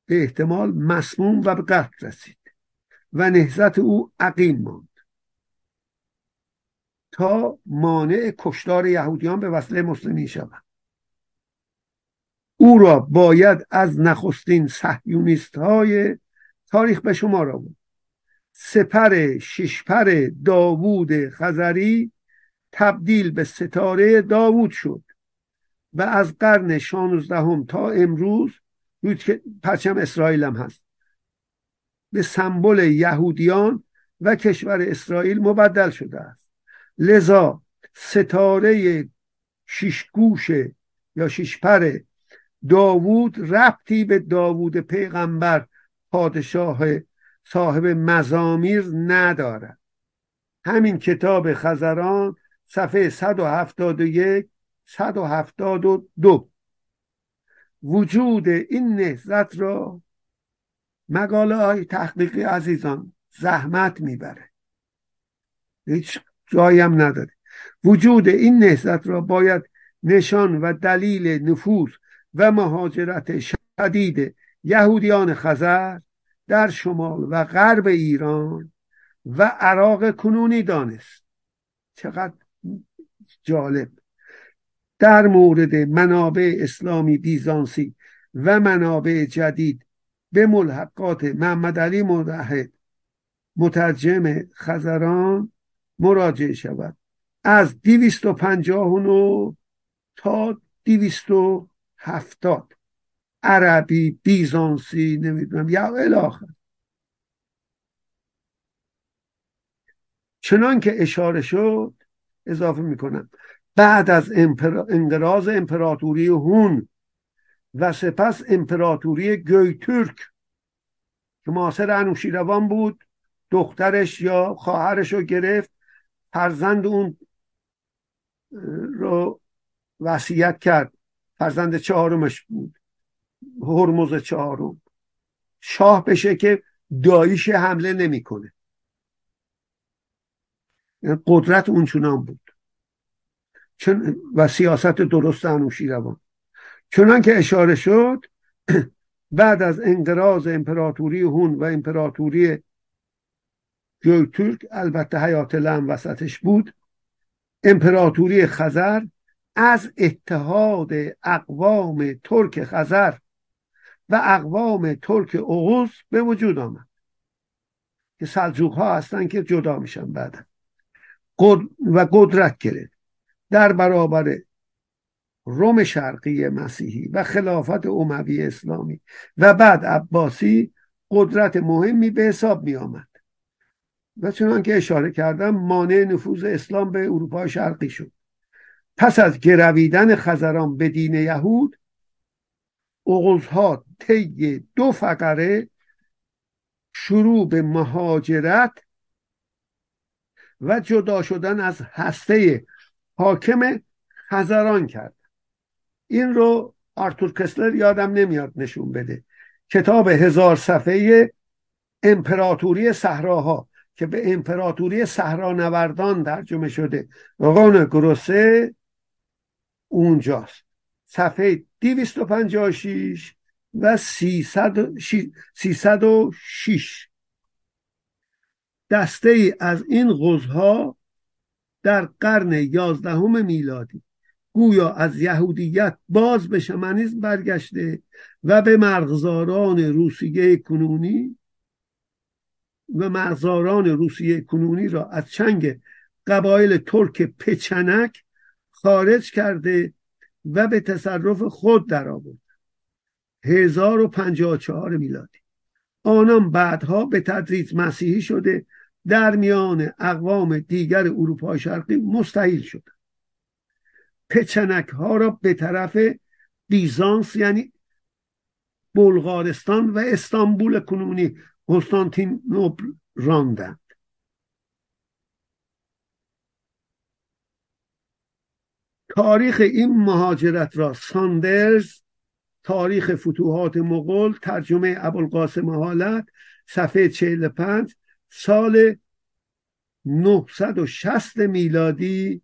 به احتمال مسموم و به قتل رسید و نهضت او عقیم ماند تا مانع کشتار یهودیان به وسیله مسلمین شود. او را باید از نخستین صهیونیست های تاریخ به شمار آورد. سپر ششپر داوود خزری تبدیل به ستاره داوود شد و از قرن 16 تا امروز پرچم اسرائیل هم هست، به سمبل یهودیان و کشور اسرائیل مبدل شده است. لذا ستاره ششگوش یا ششپر داوود ربطی به داوود پیغمبر پادشاه صاحب مزامیر ندارد. همین کتاب خزران صفحه 171 172 وجود این نهضت را مقاله های تحقیقی عزیزان زحمت میبره، هیچ جایی هم نداره. وجود این نهضت را باید نشان و دلیل نفوذ و مهاجرت شدید یهودیان خزر در شمال و غرب ایران و عراق کنونی دانست. چقدر جالب! در مورد منابع اسلامی بیزانسی و منابع جدید به ملحقات محمد علی موحد مترجم خزران مراجعه شود. از 259 تا 270 عربی بیزانسی نمیدونم یا الاخر. چنان که اشاره شد اضافه میکنم، بعد از انقراض امپراتوری هون و سپس امپراتوری گویتورک که معاصر انوشیروان بود، دخترش یا خواهرش رو گرفت، فرزند اون رو وصیت کرد. فرزند چهارمش بود، هرمز چهارم. شاه بشه که داعش حمله نمیکنه. قدرت اونچنان بود و سیاست درست انوشیروان. چنان که اشاره شد، بعد از انقراض امپراتوری هون و امپراتوری گویتورک، البته حیات لم وسطش بود، امپراتوری خزر از اتحاد اقوام ترک خزر و اقوام ترک اوغوز به وجود آمد که سلجوق ها هستن که جدا میشن بعدا و قدرت گرفت در برابر روم شرقی مسیحی و خلافت اموی اسلامی و بعد عباسی قدرت مهمی به حساب می آمد و چنان که اشاره کردم مانع نفوذ اسلام به اروپا شرقی شد. پس از گرویدن خزران به دین یهود، اوغوزها طی 2 فقره شروع به مهاجرت و جدا شدن از هسته حاکم خزران کرد. این رو آرتور کسلر یادم نمیاد نشون بده، کتاب 1000 صفحه امپراتوری صحراها که به امپراتوری صحرانوردان ترجمه شده، رون گروسه اونجاست، صفحه 256 و 306. دسته ای از این غوزها در قرن 11 میلادی گویا از یهودیت باز به شمنیسم برگشته و به مرغزاران روسیه کنونی را از چنگ قبایل ترک پچنک خارج کرده و به تصرف خود در آورد. 1054 میلادی آنان بعدها به تدریج مسیحی شده در میان اقوام دیگر اروپا شرقی مستحیل شد. پچنک ها را به طرف بیزانس یعنی بلغارستان و استانبول کنونی قسطنطینوپل راندند. تاریخ این مهاجرت را ساندرز، تاریخ فتوحات مغول، ترجمه ابوالقاسم حالت، صفحه 45، سال 960 میلادی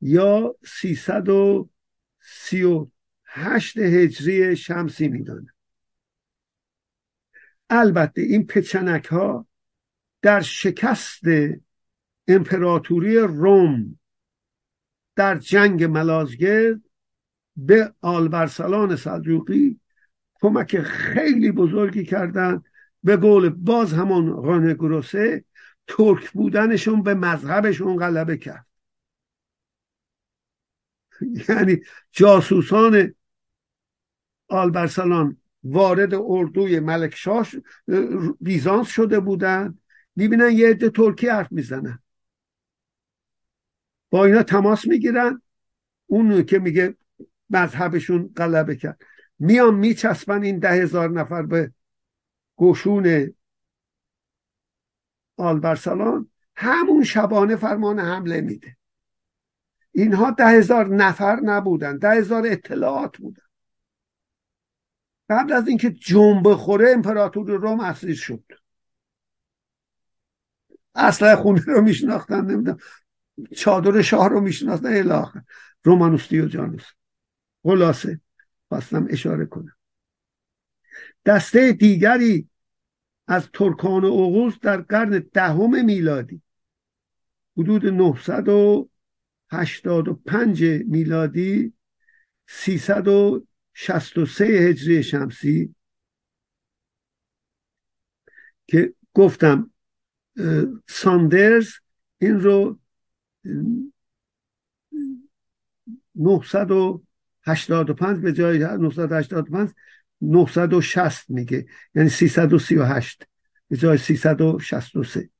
یا 338 هجری شمسی میداند. البته این پچنک ها در شکست امپراتوری روم در جنگ ملازگرد به آلبرسلان سلجوقی کمک خیلی بزرگی کردند. به قول باز همون رون گروسه، ترک بودنشون به مذهبشون غلبه کرد. یعنی جاسوسان آلبرسلان وارد اردوی ملکشاه بیزانس شده بودن، میبینن یه عده ترکی حرف میزنن، با اینا تماس میگیرن. اون که میگه مذهبشون غلبه کرد، میان میچسبن این 10,000 نفر به گوشون آلبرسلان، همون شبانه فرمان حمله میده. اینها 10,000 نفر نبودن، 10,000 اطلاعات بودن. قبل از اینکه جنب خوره امپراتوری روم اسیر شد، اصلا خونه رو میشناختن، نمیدونم چادر شاه رو میشناختن، الاخر رومانوس دیوجانوس. خلاصه خواستم اشاره کنم دسته دیگری از ترکان اوغوز در قرن 10 میلادی حدود 985 میلادی 363 هجری شمسی که گفتم ساندرز این رو 985 به جای 985 960 میگه، یعنی 338 به جای 363.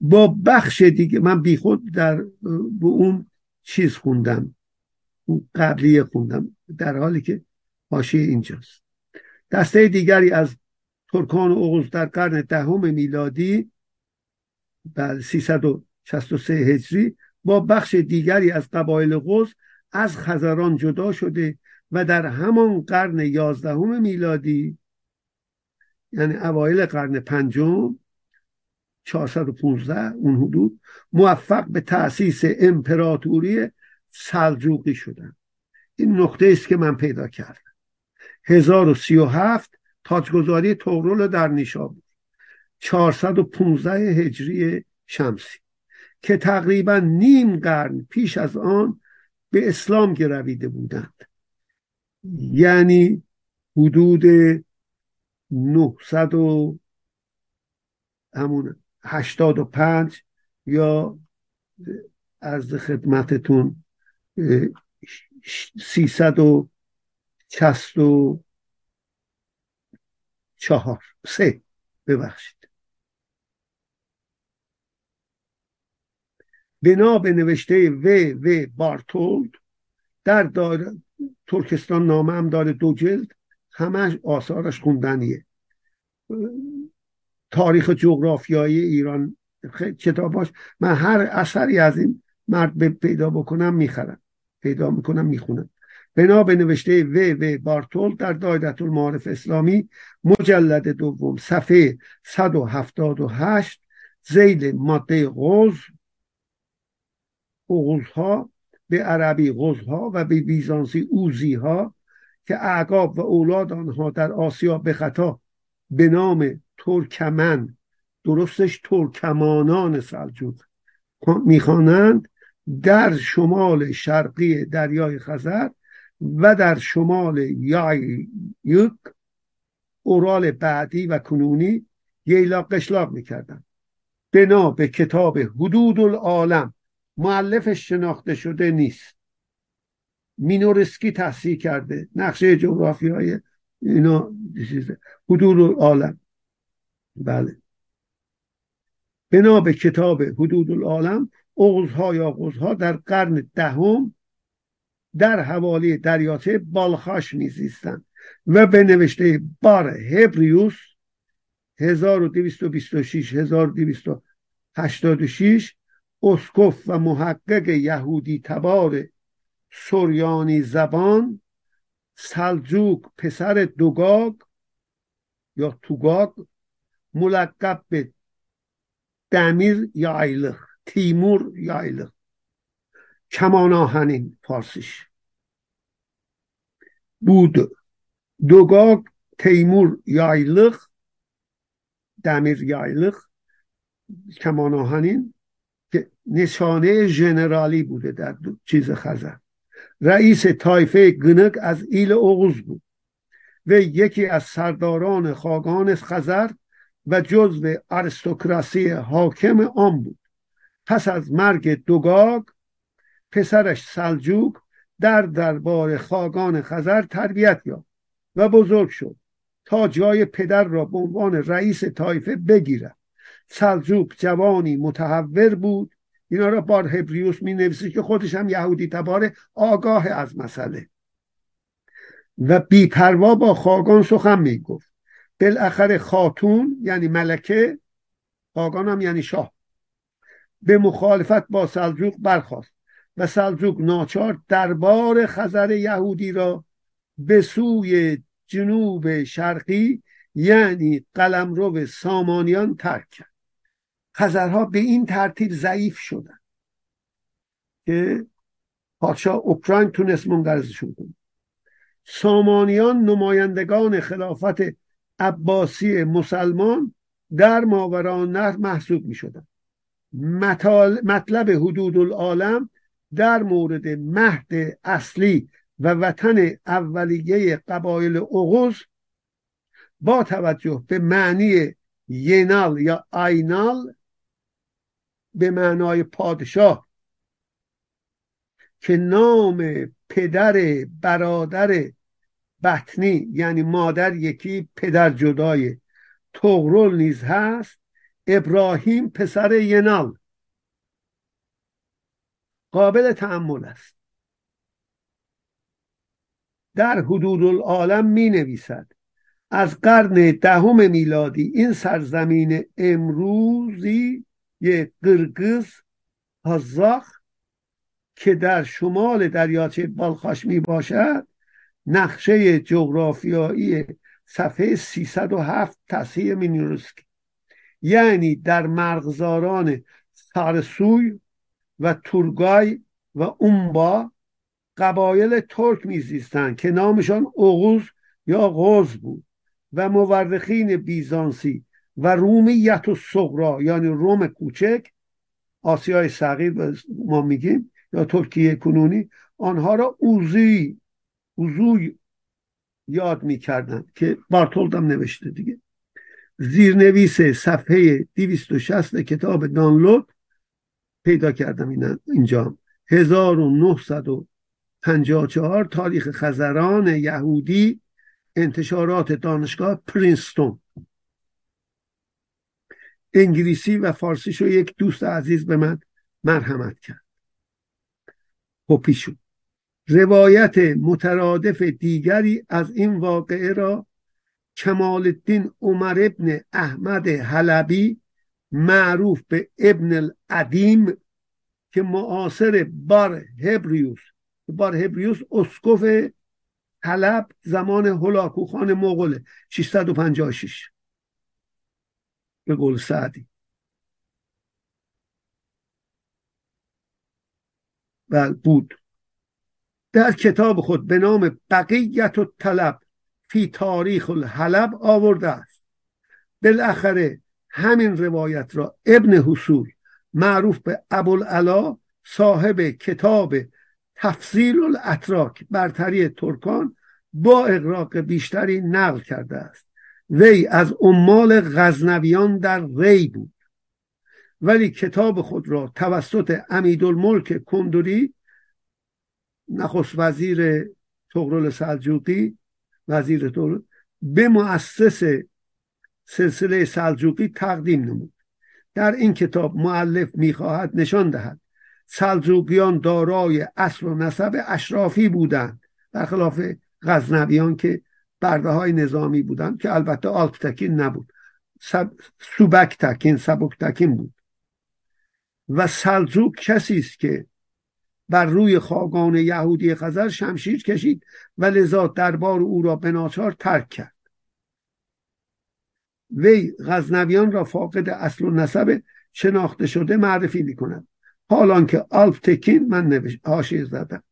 با بخش دیگه من بی خود در اون چیز خوندم، اون قبلیه خوندم، در حالی که حاشیه اینجاست. دسته دیگری از ترکان اوغوز در قرن 10 میلادی 363 هجری با بخش دیگری از قبایل غوث از خزران جدا شده و در همان قرن 11 میلادی، یعنی اوایل قرن 5، 415 اون حدود، موفق به تأسیس امپراتوری سلجوقی شدند. این نقطه است که من پیدا کردم. 1037 تاجگذاری تغرل در نیشابور، 415 هجری شمسی، که تقریبا نیم قرن پیش از آن به اسلام گرویده بودند، یعنی حدود 985 یا از خدمتتون 364 ببخشید. بنا به نوشته و بارتولد در ترکستان نامه هم داره، 2 جلد، همش آثارش خوندنیه. تاریخ جغرافیایی ایران، کتاباش، من هر اثری از این مرد پیدا بکنم میخرم، پیدا میکنم میخونم. بنا به نوشته و بارتولد در دایرة المعارف اسلامی مجلد 2 صفحه 178 ذیل ماده غزها، به عربی غزها و به بیزانسی اوزیها، که اعقاب و اولاد آنها در آسیا به خطا به نام ترکمن، درستش ترکمانان سلجوق میخوانند، در شمال شرقی دریای خزر و در شمال یایک اورال بعدی و کنونی ییلاق قشلاق میکردند. بنا به کتاب حدود العالم مؤلفش شناخته شده نیست. مینورسکی تصحیح کرده، نقشه جغرافیایی اینا چیزه، حدود العالم. بله، بنا به کتاب حدود العالم اوغزها یا غزها در قرن 10 در حوالی دریاچه بالخاش میزیستند و به نوشته بار هبریوس 1226 1286 اسکوف و محقق یهودی تبار سوریانی زبان، سلجوق پسر دوگاگ یا توگاگ ملقب به دمیر یایلخ، تیمور یایلخ، کمان آهنین فارسیش بود، دوگاگ تیمور یایلخ، دمیر یایلخ کمان آهنین، که نشانه ژنرالی بوده در چیز خزر، رئیس طایفه گنگ از ایل اوغوز بود و یکی از سرداران خاقان خزر و جزو آریستوکراسی حاکم آن بود. پس از مرگ دوگاگ پسرش سلجوق در دربار خاقان خزر تربیت یافت و بزرگ شد تا جای پدر را به عنوان رئیس طایفه بگیرد. سلجوق جوانی متحور بود. اینا را بار هبریوس می نویسه که خودش هم یهودی تبار آگاه از مسئله و بیپروا با خاقان سخن می گفت. بالاخره خاتون یعنی ملکه، خاقان هم یعنی شاه، به مخالفت با سلجوق برخاست و سلجوق ناچار دربار خزر یهودی را به سوی جنوب شرقی یعنی قلمرو سامانیان ترک کرد. خزرها به این ترتیب ضعیف شدن که پادشاه اوکراین تونست منقرضشون کنه. سامانیان نمایندگان خلافت عباسی مسلمان در ماورالنهر محسوب می شدن. مطلب حدود العالم در مورد مهد اصلی و وطن اولیه قبایل اوغوز با توجه به معنی ینال یا آینال به معنای پادشاه که نام پدر برادر بطنی یعنی مادر یکی پدر جدای تغرل نیز هست، ابراهیم پسر ینال، قابل تأمل است. در حدود العالم می نویسد از قرن 10 میلادی این سرزمین امروزی قرقز، قزاق که در شمال دریاچه بالخاش می باشد، نقشه جغرافیایی صفحه 307 تصحیح مینیروسکی، یعنی در مرغزاران سارسوی و تورگای و اونبا قبایل ترک میزیستند که نامشان اوغوز یا غوز بود و مورخین بیزانسی و رومیت و صغرا، یعنی روم کوچک، آسیای صغیر ما میگیم یا ترکیه کنونی، آنها را اوزوی یاد میکردند که بارتولد هم نوشته دیگه. زیرنویس صفحه 260 کتاب دانلود پیدا کردم اینجا. 1954 تاریخ خزران یهودی، انتشارات دانشگاه پرینستون. انگلیسی و فارسیشو یک دوست عزیز به من مرحمت کرد، کپیشو. روایت مترادف دیگری از این واقعه را کمال الدین عمر ابن احمد حلبی، معروف به ابن العدیم، که معاصر بار هبریوس اسقف حلب زمان هولاکو خان مغول 656 به قول سعدی، بل بود، در کتاب خود به نام بقیت الطلب فی تاریخ الحلب آورده است. بالاخره همین روایت را ابن حصول، معروف به ابوالعلا، صاحب کتاب تفصیل الاتراک، برتری ترکان، با اغراق بیشتری نقل کرده است. وی از عمال غزنویان در ری بود، ولی کتاب خود را توسط امیدالملک کندوری، نخست وزیر تغرل سلجوقی، وزیر تغرل، به مؤسس سلسله سلجوقی تقدیم نمود. در این کتاب مؤلف میخواهد نشان دهد سلجوقیان دارای اصل و نسب اشرافی بودند، برخلاف غزنویان که برده‌های نظامی بودند، که البته آلپتکین نبود، سبکتکین بود. و سلجوق کسی است که بر روی خاقان یهودی خزر شمشیر کشید و لذا دربار او را به ناچار ترک کرد. وی غزنویان را فاقد اصل و نسب شناخته شده معرفی می‌کند. حالان که آلپتکین، من حاشیه زدم،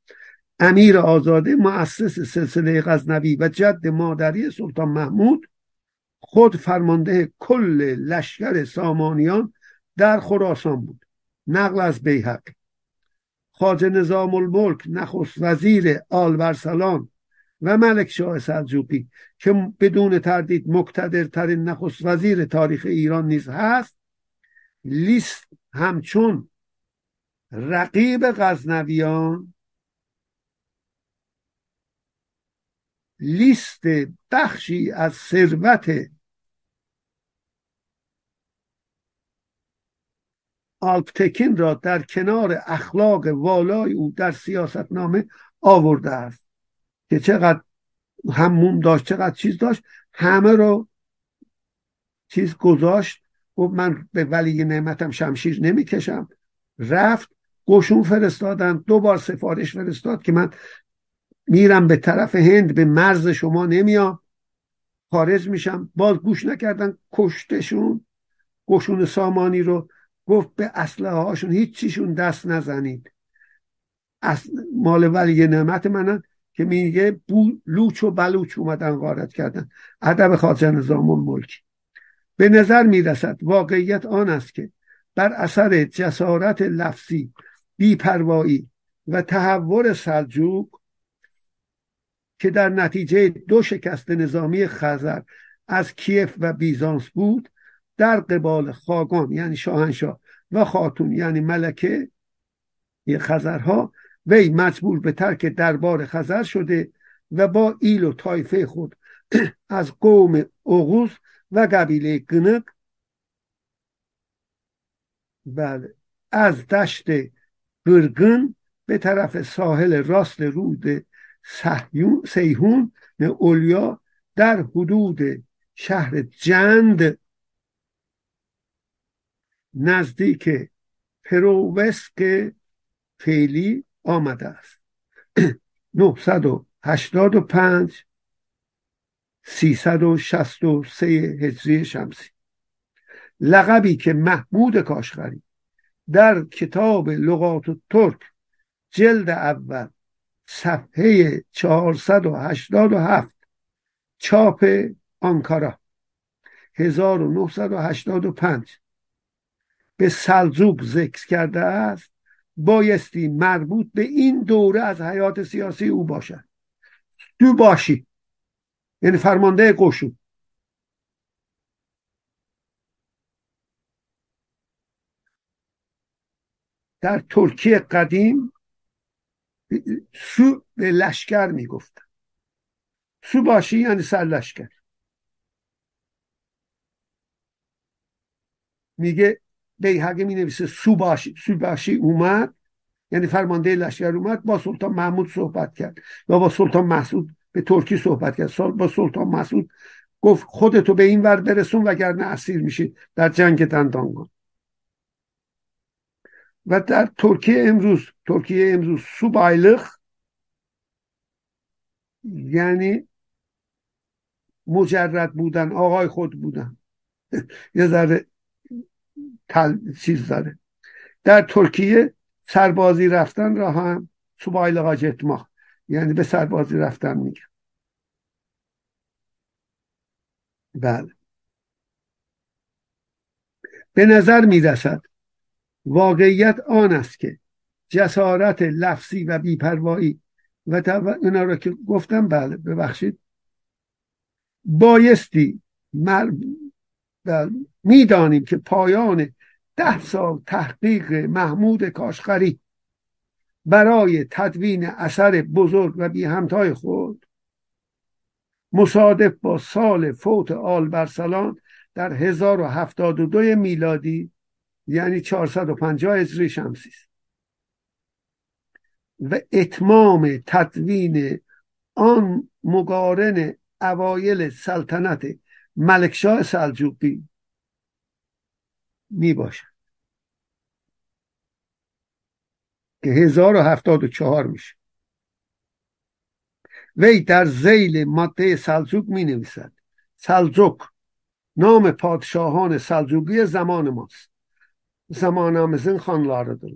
امیر آزاده، مؤسس سلسله غزنوی و جد مادری سلطان محمود، خود فرمانده کل لشکر سامانیان در خراسان بود. نقل از بیهقی. خواجه نظام الملک، نخست وزیر آل برسلان و ملک شاه سلجوقی، که بدون تردید مقتدرترین نخست وزیر تاریخ ایران نیز هست، لیست همچون رقیب غزنویان لیست بخشی از ثروت آلپتکین را در کنار اخلاق والای او در سیاستنامه آورده است که چقدر هموم داشت، چقدر چیز داشت، همه رو چیز گذاشت و من به ولی نعمتم شمشیر نمی کشم. رفت قشون فرستادن، 2 بار سفارش فرستاد که من میرم به طرف هند، به مرز شما نمیام، خارج میشم. باز گوش نکردن، کشتشون. قشون سامانی رو گفت به اسلحه هاشون هیچ چیشون دست نزنید، مال ولی نعمت منن، که میگه لوچ و بلوچ اومدن غارت کردن. ادب خاطر نظام الملک. به نظر میرسد واقعیت آن است که بر اثر جسارت لفظی، بی‌پروایی و تهور سلجوق که در نتیجه 2 شکست نظامی خزر از کیف و بیزانس بود، در قبال خاقان یعنی شاهنشاه و خاتون یعنی ملکه خزرها، وی مجبور به ترک دربار خزر شده و با ایل و طایفه خود از قوم اوغوز و قبیله گنق از دشت گرگن به طرف ساحل راست رود سیحون اولیا در حدود شهر جند نزدیک پرووسک فعلی آمده است. 985 363 هجری شمسی. لقبی که محمود کاشغری در کتاب لغات ترک جلد اول صفحه 487 چاپ آنکارا 1985 به سلجوق ذکر کرده است بایستی مربوط به این دوره از حیات سیاسی او باشد. تو باشی یعنی فرمانده قشون. در ترکیه قدیم سو به لشکر میگفتن. سو باشی یعنی سر لشکر. میگه بیهقه مینویسه سو باشی اومد یعنی فرمانده لشکر اومد، با سلطان محمود صحبت کرد یا با سلطان مسعود به ترکی صحبت کرد. با سلطان مسعود گفت خودتو به این ور برسون وگرنه اسیر میشی در جنگ دندانگان. و در ترکیه امروز سوبایلخ یعنی مجرد بودن، آقای خود بودن. یه ذره چیز داره. در ترکیه سربازی رفتن را هم سوبایلخا جتما یعنی به سربازی رفتن میگن. بله به نظر میرسد واقعیت آن است که جسارت لفظی و بیپروایی و اونا را که گفتم بله ببخشید بایستی میدانیم که پایان 10 سال تحقیق محمود کاشغری برای تدوین اثر بزرگ و بی همتای خود مصادف با سال فوت آلبرسلان در 1072 میلادی یعنی 450 هجری شمسی است و اتمام تدوین آن مقارن اوایل سلطنت ملکشاه سلجوقی می باشد که 1074 میشه. وی در ذیل ماده سلجوق می نویسد سلجوق نام پادشاهان سلجوقی زمان ماست. zamanamızın xanlarıdır.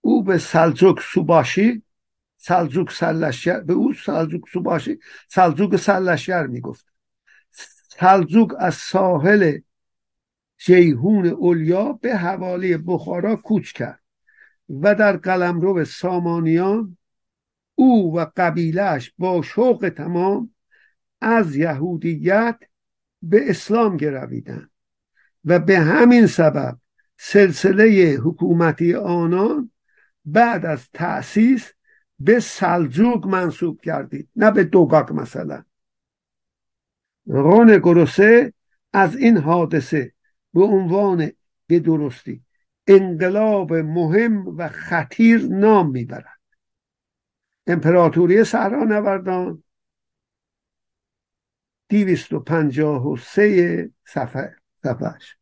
او به سلجوق سوباشی سلجوق سرلشکر به او سلجوق سوباشی سلجوق سرلشکر میگفت. سلجوق از ساحل جیهون اولیا به حوالی بخارا کوچ کرد و در قلمرو سامانیان او و قبیله‌اش با شوق تمام از یهودیت به اسلام گرویدند و به همین سبب سلسله حکومتی آنان بعد از تأسیس به سلجوق منسوب گردید نه به دوگاک. مثلا رون گروسه از این حادثه به عنوان به درستی انقلاب مهم و خطیر نام میبرد. امپراتوری صحرانوردان 253 صفحهش.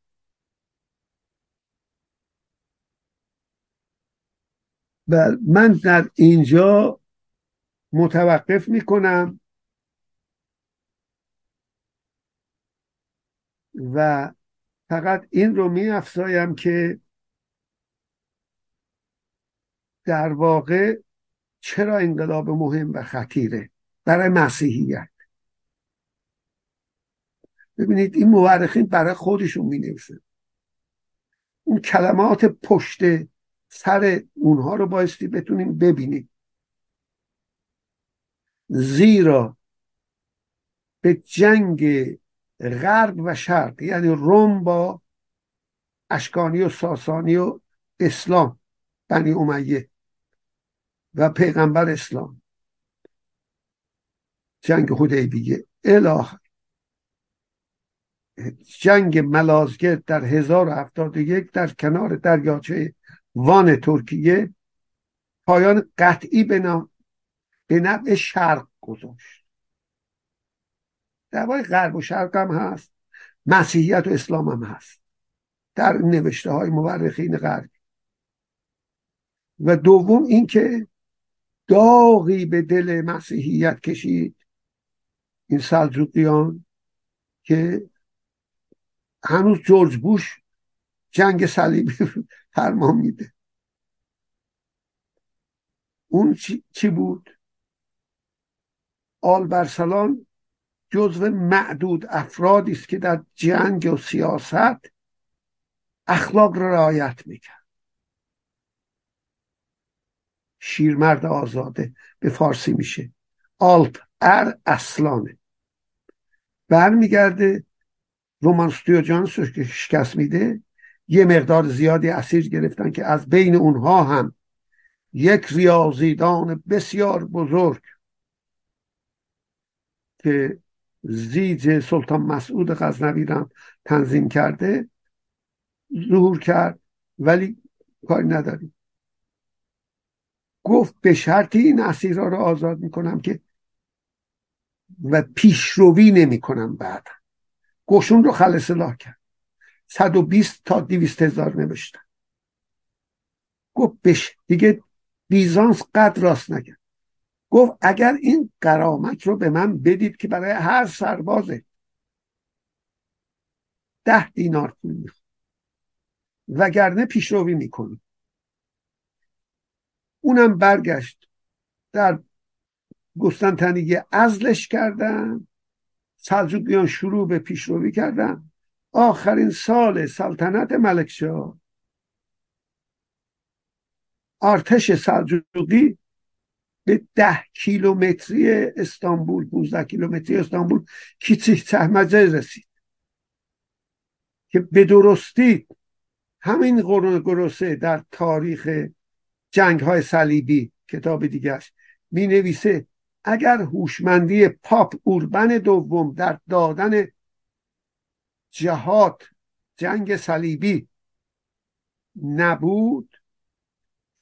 بله من در اینجا متوقف میکنم و فقط این رو میافزایم که در واقع چرا انقلاب مهم و خطیره برای مسیحیت. ببینید این مورخین برای خودشون می نویسن. اون کلمات پشت سر اونها رو بایستی بتونیم ببینیم، زیرا به جنگ غرب و شرق یعنی روم با اشکانی و ساسانی و اسلام بنی امیه و پیغمبر اسلام جنگ حدیبیه الاخر، جنگ ملازگرد در 1071 در کنار دریاچه وان ترکیه پایان قطعی به نفع شرق گذاشت. دعوای غرب و شرق هم هست، مسیحیت و اسلام هم هست در نوشته های مورخین غربی. و دوم اینکه داغی به دل مسیحیت کشید این سلجوقیان که هنوز جورج بوش جنگ صلیبی فرمان میده. اون چی بود؟ آل برسلان جزو معدود افرادی است که در جنگ و سیاست اخلاق را رعایت میکرد. شیرمرد آزاده به فارسی میشه. آلپ ار اصلانه، برمیگرده رومان ستیوجانس رو که شکست میده. یه مقدار زیادی اسیر گرفتن که از بین اونها هم یک ریاضیدان بسیار بزرگ که زیج سلطان مسعود غزنوی را تنظیم کرده ظهور کرد، ولی کاری نداریم. گفت به شرطی این اسیرها را آزاد میکنم که و پیشروی نمیکنم. بعد گشون رو خلع سلاح کرد، 120 تا 200 هزار نوشتن. گفت بشه دیگه بیزانس قد راست نگرد. گفت اگر این غرامت رو به من بدید که برای هر سربازه 10 دینار پول میخوام، وگرنه پیشروی میکنم. اونم برگشت در قسطنطنیه عزلش کردن. سلجوقیان شروع به پیشروی کردن. آخرین سال سلطنت ملکشاه ارتش سلجوقی به 10 کیلومتری استانبول، 15 کیلومتری استانبول کیچیک چهمجه رسید که به درستی همین قرون گرسنه در تاریخ جنگ‌های صلیبی کتاب دیگرش می نویسه اگر هوشمندی پاپ اوربن دوم در دادن جهات جنگ صلیبی نبود،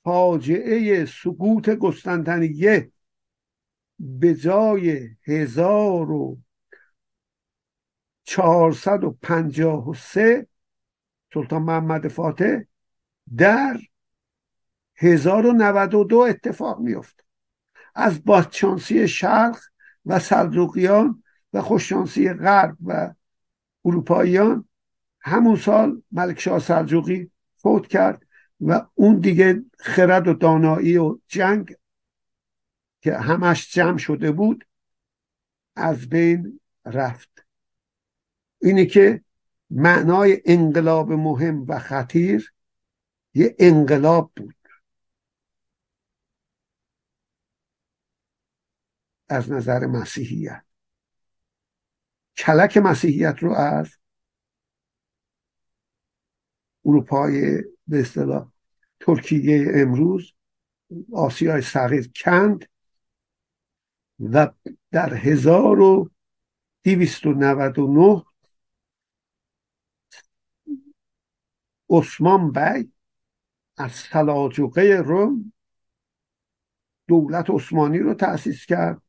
فاجعه سقوط قسطنطنیه به جای 1453 سلطان محمد فاتح در 1092 اتفاق میفته. از بدشانسی شرق و سلجوقیان و خوششانسی غرب و اروپاییان همون سال ملکشاه سلجوقی فوت کرد و اون دیگه خرد و دانایی و جنگ که همش جمع شده بود از بین رفت. اینه که معنای انقلاب مهم و خطیر یه انقلاب بود از نظر مسیحیت. کلک مسیحیت رو از اروپای به اصطلاح ترکیه امروز، آسیای صغیر کند و در 1299 عثمان بی از سلاجقه روم دولت عثمانی رو تأسیس کرد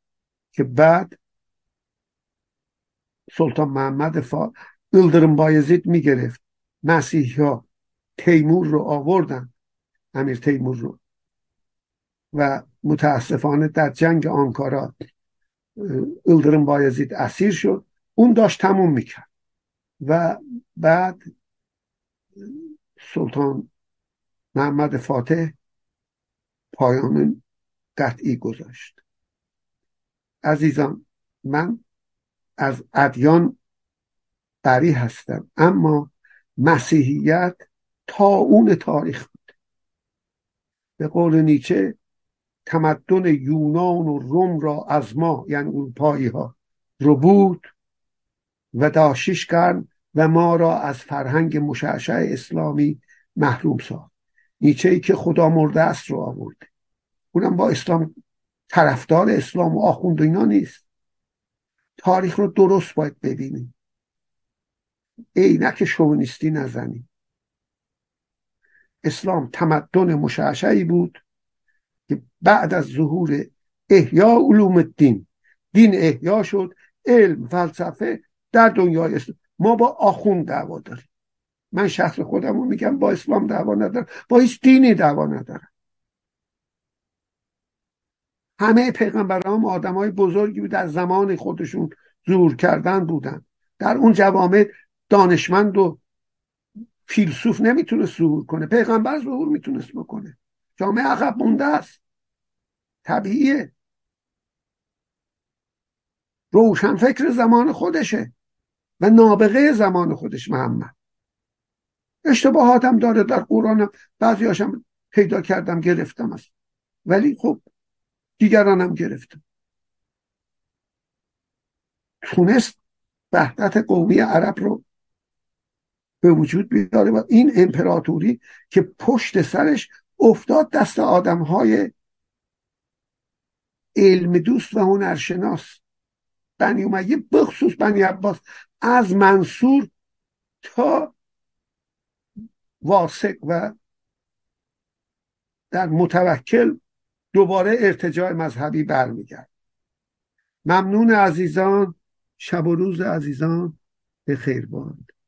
که بعد سلطان محمد فاتح یلدریم بایزید میگرفت. مسیحی‌ها تیمور رو آوردن، امیر تیمور رو، و متاسفانه در جنگ آنکارا یلدریم بایزید اسیر شد. اون داشت تموم میکرد و بعد سلطان محمد فاتح پایان قطعی گذاشت. عزیزان، من از ادیان بری هستم، اما مسیحیت تا اون تاریخ بود. به قول نیچه تمدن یونان و روم را از ما، یعنی اروپایی ها، ربود و تا 6 قرن و ما را از فرهنگ مشعشع اسلامی محروم ساخت. نیچه ای که خدا مرده است رو آورده، اونم با اسلام، طرفدار اسلام و آخوند و اینا نیست. تاریخ رو درست باید ببینیم، عینک شوونیستی نزنیم. اسلام تمدن مشعشعی بود که بعد از ظهور احیاء علوم الدین، دین احیا شد، علم فلسفه در دنیای اسلام. ما با آخوند دعوا داریم. من شخص خودم رو میگم با اسلام دعوا ندارم، با هیچ دینی دعوا ندارم. همه پیغمبران آدمای بزرگی بود، در زمان خودشون ظهور کردن بودن. در اون جوامع دانشمند و فیلسوف نمیتونه ظهور کنه، پیغمبر ظهور میتونست بکنه. جامعه عقب مونده است، طبیعیه، روشنفکر زمان خودشه و نابغه زمان خودش. محمد اشتباهات هم داره، در قرآن بعضی هاشم پیدا کردم گرفتم است، ولی خب دیگرانم گرفتم. تونست وحدت قومی عرب رو به وجود بیاره و این امپراتوری که پشت سرش افتاد دست آدم‌های علم دوست و هنرشناس، بنی امیه بخصوص بنی عباس، از منصور تا واسق و در متوکل دوباره ارتجاع مذهبی برمیگرد. ممنون عزیزان، شب و روز عزیزان به خیر باد.